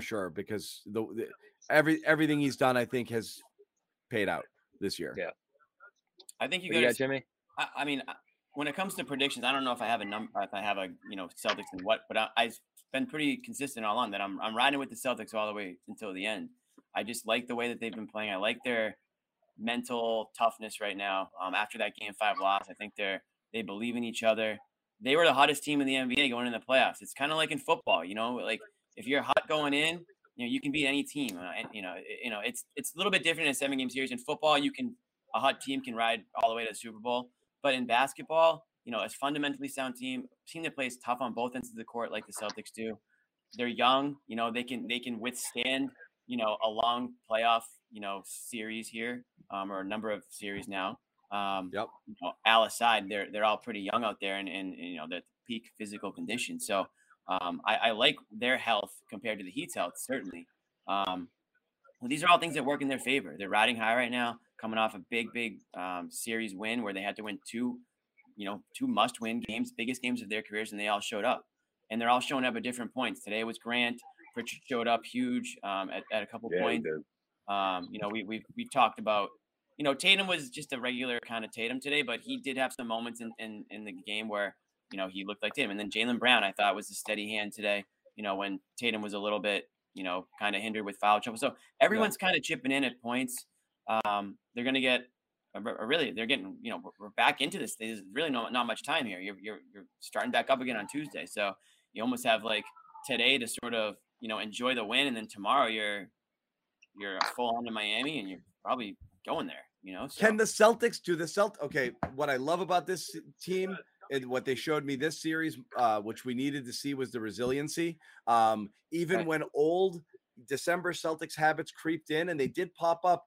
sure, because everything he's done, I think, has paid out this year. Yeah. I think you got Jimmy. I mean, when it comes to predictions, I don't know if I have a number, if I have a, you know, Celtics and what, but I've been pretty consistent all on that. I'm riding with the Celtics all the way until the end. I just like the way that they've been playing. I like their mental toughness right now. After that game 5 loss, I think they believe in each other. They were the hottest team in the NBA going into the playoffs. It's kind of like in football, you know, like if you're hot going in, you know, you can beat any team. And you know, it's a little bit different in a 7-game series. In football, a hot team can ride all the way to the Super Bowl. But in basketball, you know, a fundamentally sound team that plays tough on both ends of the court like the Celtics do. They're young, you know, they can withstand, you know, a long playoff, you know, series here, or a number of series now. Yep. You know, Al aside, they're all pretty young out there and you know, they're at the peak physical condition. So I like their health compared to the Heat's health, certainly. These are all things that work in their favor. They're riding high right now, coming off a big series win where they had to win two must-win games, biggest games of their careers, and they all showed up. And they're all showing up at different points. Today was Grant. Pritchard showed up huge at a couple points. You know, we talked about, you know, Tatum was just a regular kind of Tatum today, but he did have some moments in the game where, you know, he looked like Tatum. And then Jaylen Brown, I thought, was a steady hand today, you know, when Tatum was a little bit, you know, kind of hindered with foul trouble. So everyone's kind of chipping in at points. They're going to get really, you know, we're back into this. There's really not much time here. You're starting back up again on Tuesday. So you almost have like today to sort of, you know, enjoy the win. And then tomorrow you're full on to Miami and you're probably going there, you know, so. Can the Celtics do the Okay. What I love about this team and what they showed me this series, which we needed to see, was the resiliency. Even when old December Celtics habits creeped in, and they did pop up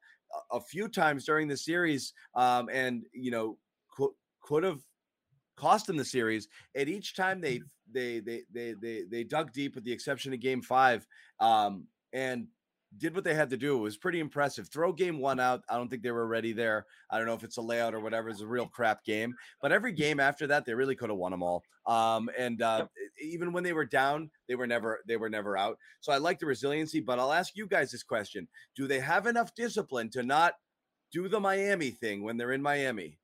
a few times during the series, and you know, could have cost them the series. At each time they dug deep, with the exception of game 5, and did what they had to do. It was pretty impressive. Throw game 1 out, I don't think they were ready there. I don't know if it's a layout or whatever. It's a real crap game. But every game after that, they really could have won them all. Even when they were down, they were never out. So I like the resiliency. But I'll ask you guys this question: do they have enough discipline to not do the Miami thing when they're in Miami?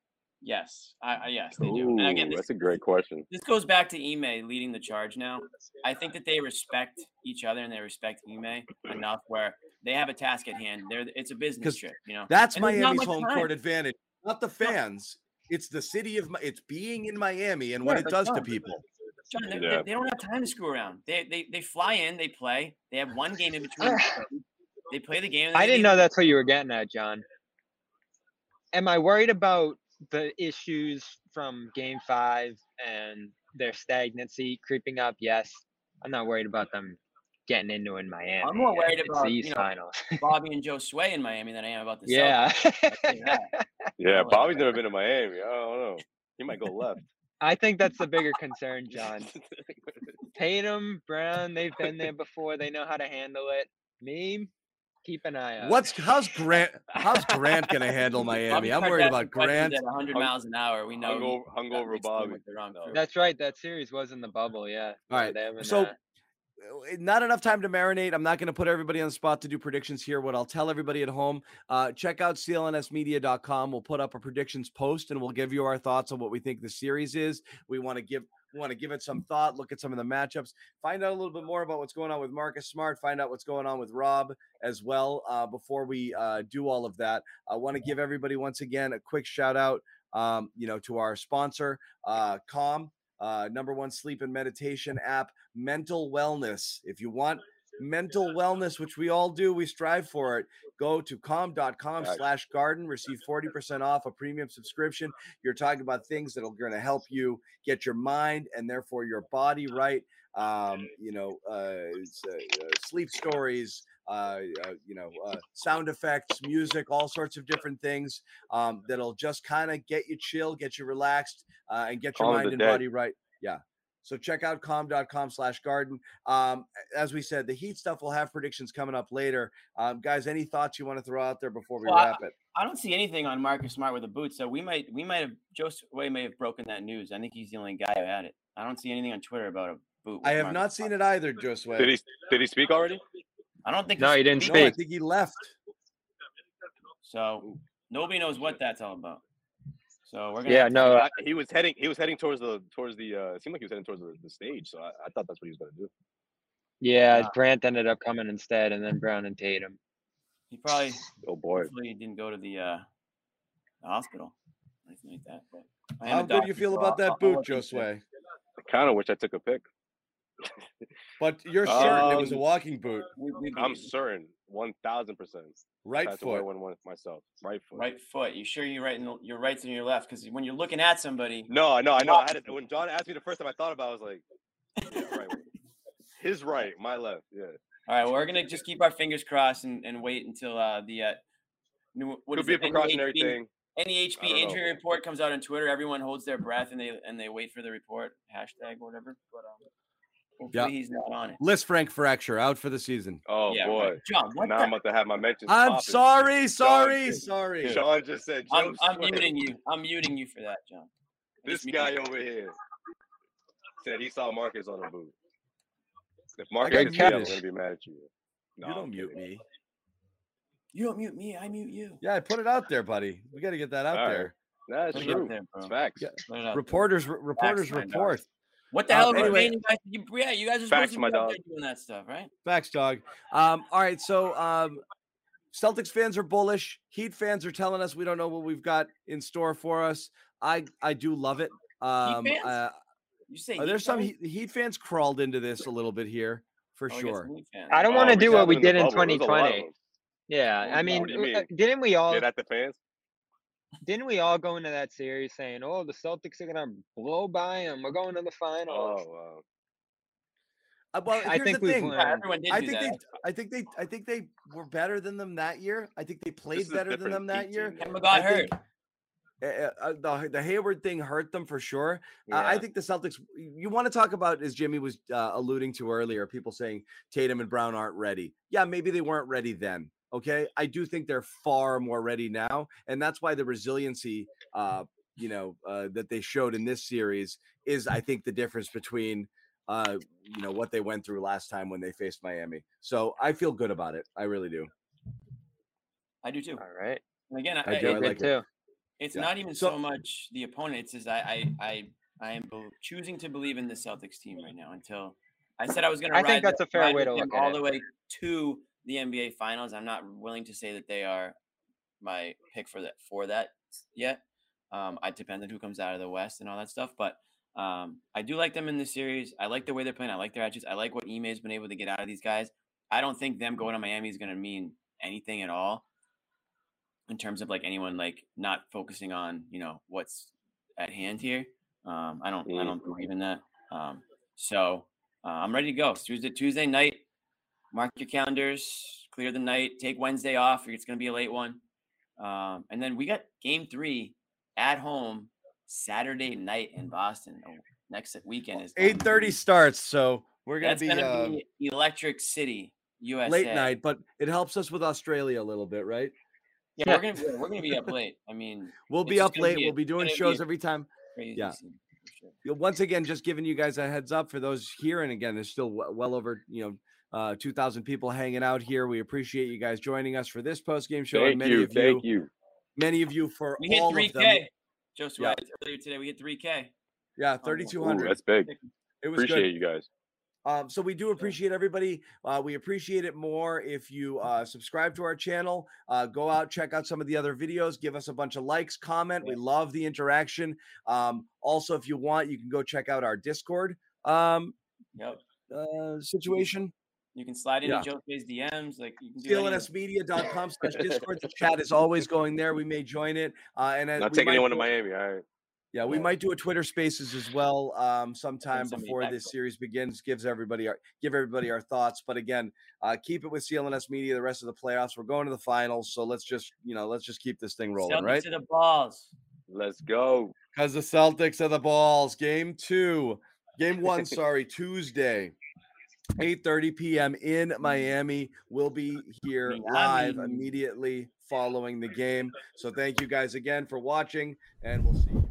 Yes, yes, they do. And again, that's a great question. This goes back to Ime leading the charge now. I think that they respect each other and they respect Ime enough where they have a task at hand. It's a business trip, you know. That's Miami's home court advantage, not the fans. No. It's the city of it's being in Miami and what it does to people. John, they don't have time to screw around. They fly in, they play. They have one game in between. They play the game. I didn't know that's what you were getting at, John. Am I worried about the issues from game 5 and their stagnancy creeping up? Yes. I'm not worried about them getting into in Miami. I'm more worried about these, you know, finals. Bobby and Josue in Miami than I am about the Celtics. Yeah, Bobby's never been to Miami. I don't know. He might go left. I think that's the bigger concern, John. Tatum, Brown, they've been there before. They know how to handle it. Me, keep an eye out. How's Grant gonna handle Miami? I'm worried about Grant. At 100 miles an hour, we know. Hungover Bobby. That's right. That series was in the bubble. Yeah. All right. So, not enough time to marinate. I'm not going to put everybody on the spot to do predictions here. What I'll tell everybody at home, check out clnsmedia.com. We'll put up a predictions post and we'll give you our thoughts on what we think the series is. We want to give it some thought, look at some of the matchups, find out a little bit more about what's going on with Marcus Smart, find out what's going on with Rob as well. Before we do all of that, I want to give everybody once again a quick shout out, to our sponsor, Calm. Number one sleep and meditation app, mental wellness. If you want mental wellness, which we all do, we strive for it, go to calm.com/garden, receive 40% off a premium subscription. You're talking about things that are going to help you get your mind and therefore your body right. Sleep stories, sound effects, music, all sorts of different things that'll just kind of get you chill, get you relaxed, and get your mind and body right. Yeah. So check out calm.com/garden. As we said, the Heat stuff, we'll have predictions coming up later. Guys, any thoughts you want to throw out there before we wrap it? I don't see anything on Marcus Smart with a boot, so we might have Josue may have broken that news. I think he's the only guy who had it. I don't see anything on Twitter about a boot. I have not seen it either, Josue. Did he speak already? I don't think. No, he didn't speak. I think he left. So nobody knows what that's all about. So we're gonna he was heading towards the it seemed like he was heading towards the stage. So I thought that's what he was gonna do. Yeah, Grant ended up coming instead, and then Brown and Tatum. He probably hopefully he didn't go to the hospital or anything like that. But how good do you feel about that boot, Josue? I kind of wish I took a pic. But you're certain it was a walking boot. I'm certain 1,000%. Right foot. Myself. Right foot. Right foot. You sure you're right? Your right's and your left, because when you're looking at somebody. No, I know. When John asked me the first time, I thought about it, I was like, yeah, right. His right, my left. Yeah. All right. Well, we're gonna just keep our fingers crossed and wait until could be a precautionary thing. NEHB injury report comes out on Twitter. Everyone holds their breath and they wait for the report. Hashtag whatever. But hopefully he's not on it. List Frank fracture out for the season. Oh yeah, boy, John, now I'm about to have my mentions. I'm sorry. Sean just said, "I'm muting you. I'm muting you for that, John." This guy over here said he saw Marcus on a boot. If Marcus is here, I'm gonna be mad at you. No, you don't mute me. You don't mute me. I mute you. Yeah, I put it out there, buddy. We got to get that out there. That's true. It's facts. Yeah. Reporters report. What the hell are you guys? You guys are supposed to be doing that stuff, right? Facts, dog. All right, so Celtics fans are bullish. Heat fans are telling us we don't know what we've got in store for us. I do love it. Heat fans? You say there's some Heat fans crawled into this a little bit here for sure. I don't want to do what we did in 2020. Yeah, I mean, didn't we all? Get at the fans. Didn't we all go into that series saying, "Oh, the Celtics are gonna blow by them. We're going to the finals." Oh, wow. Well, I think we've learned. Everyone did do that. I think they were better than them that year. I think they played better than them that year. Kemba got hurt. The Hayward thing hurt them for sure. Yeah. I think the Celtics. You want to talk about, as Jimmy was alluding to earlier, people saying Tatum and Brown aren't ready. Yeah, maybe they weren't ready then. Okay, I do think they're far more ready now, and that's why the resiliency, that they showed in this series is, I think, the difference between, what they went through last time when they faced Miami. So I feel good about it. I really do. I do too. All right. And again, I like too. It's not even so much the opponents. Is I am choosing to believe in the Celtics team right now until I said I was going to. I think that's a fair way to look at it. All the way to the NBA Finals. I'm not willing to say that they are my pick for that yet. It depends on who comes out of the West and all that stuff. But I do like them in this series. I like the way they're playing. I like their attitudes. I like what Ime's been able to get out of these guys. I don't think them going to Miami is going to mean anything at all in terms of anyone not focusing on what's at hand here. I don't believe in that. So I'm ready to go. It's Tuesday night. Mark your calendars, clear the night, take Wednesday off. It's going to be a late one. And then we got game 3 at home Saturday night in Boston. Next weekend is 8:30 starts. So we're going to be Electric City, USA. Late night, but it helps us with Australia a little bit, right? Yeah, we're going to be up late. I mean, we'll be up late. We'll be doing shows every time. Crazy scene, for sure. once again, just giving you guys a heads up for those here. And again, there's still well over, 2,000 people hanging out here. We appreciate you guys joining us for this post-game show. Thank you. Many of you for we hit all 3K. Of them. Josue, yeah. Earlier today, we hit 3K. Yeah, 3,200. That's big. It was appreciate good. You guys. So we do appreciate everybody. We appreciate it more if you subscribe to our channel, go out, check out some of the other videos, give us a bunch of likes, comment. We love the interaction. Also, if you want, you can go check out our Discord situation. You can slide into Josue's DMs. Like you can do CLNSmedia.com/Discord. The chat is always going there. We may join it. And not taking anyone to Miami. All right. Yeah, we might do a Twitter Spaces as well sometime before this series begins. Give everybody our thoughts, but again, keep it with CLNS Media. The rest of the playoffs, we're going to the finals, so let's just keep this thing rolling, Celtics right? To the balls, let's go. Because the Celtics are the balls. Game one, sorry, Tuesday, 8:30 p.m. in Miami. We'll be here live immediately following the game. So thank you guys again for watching, and we'll see you.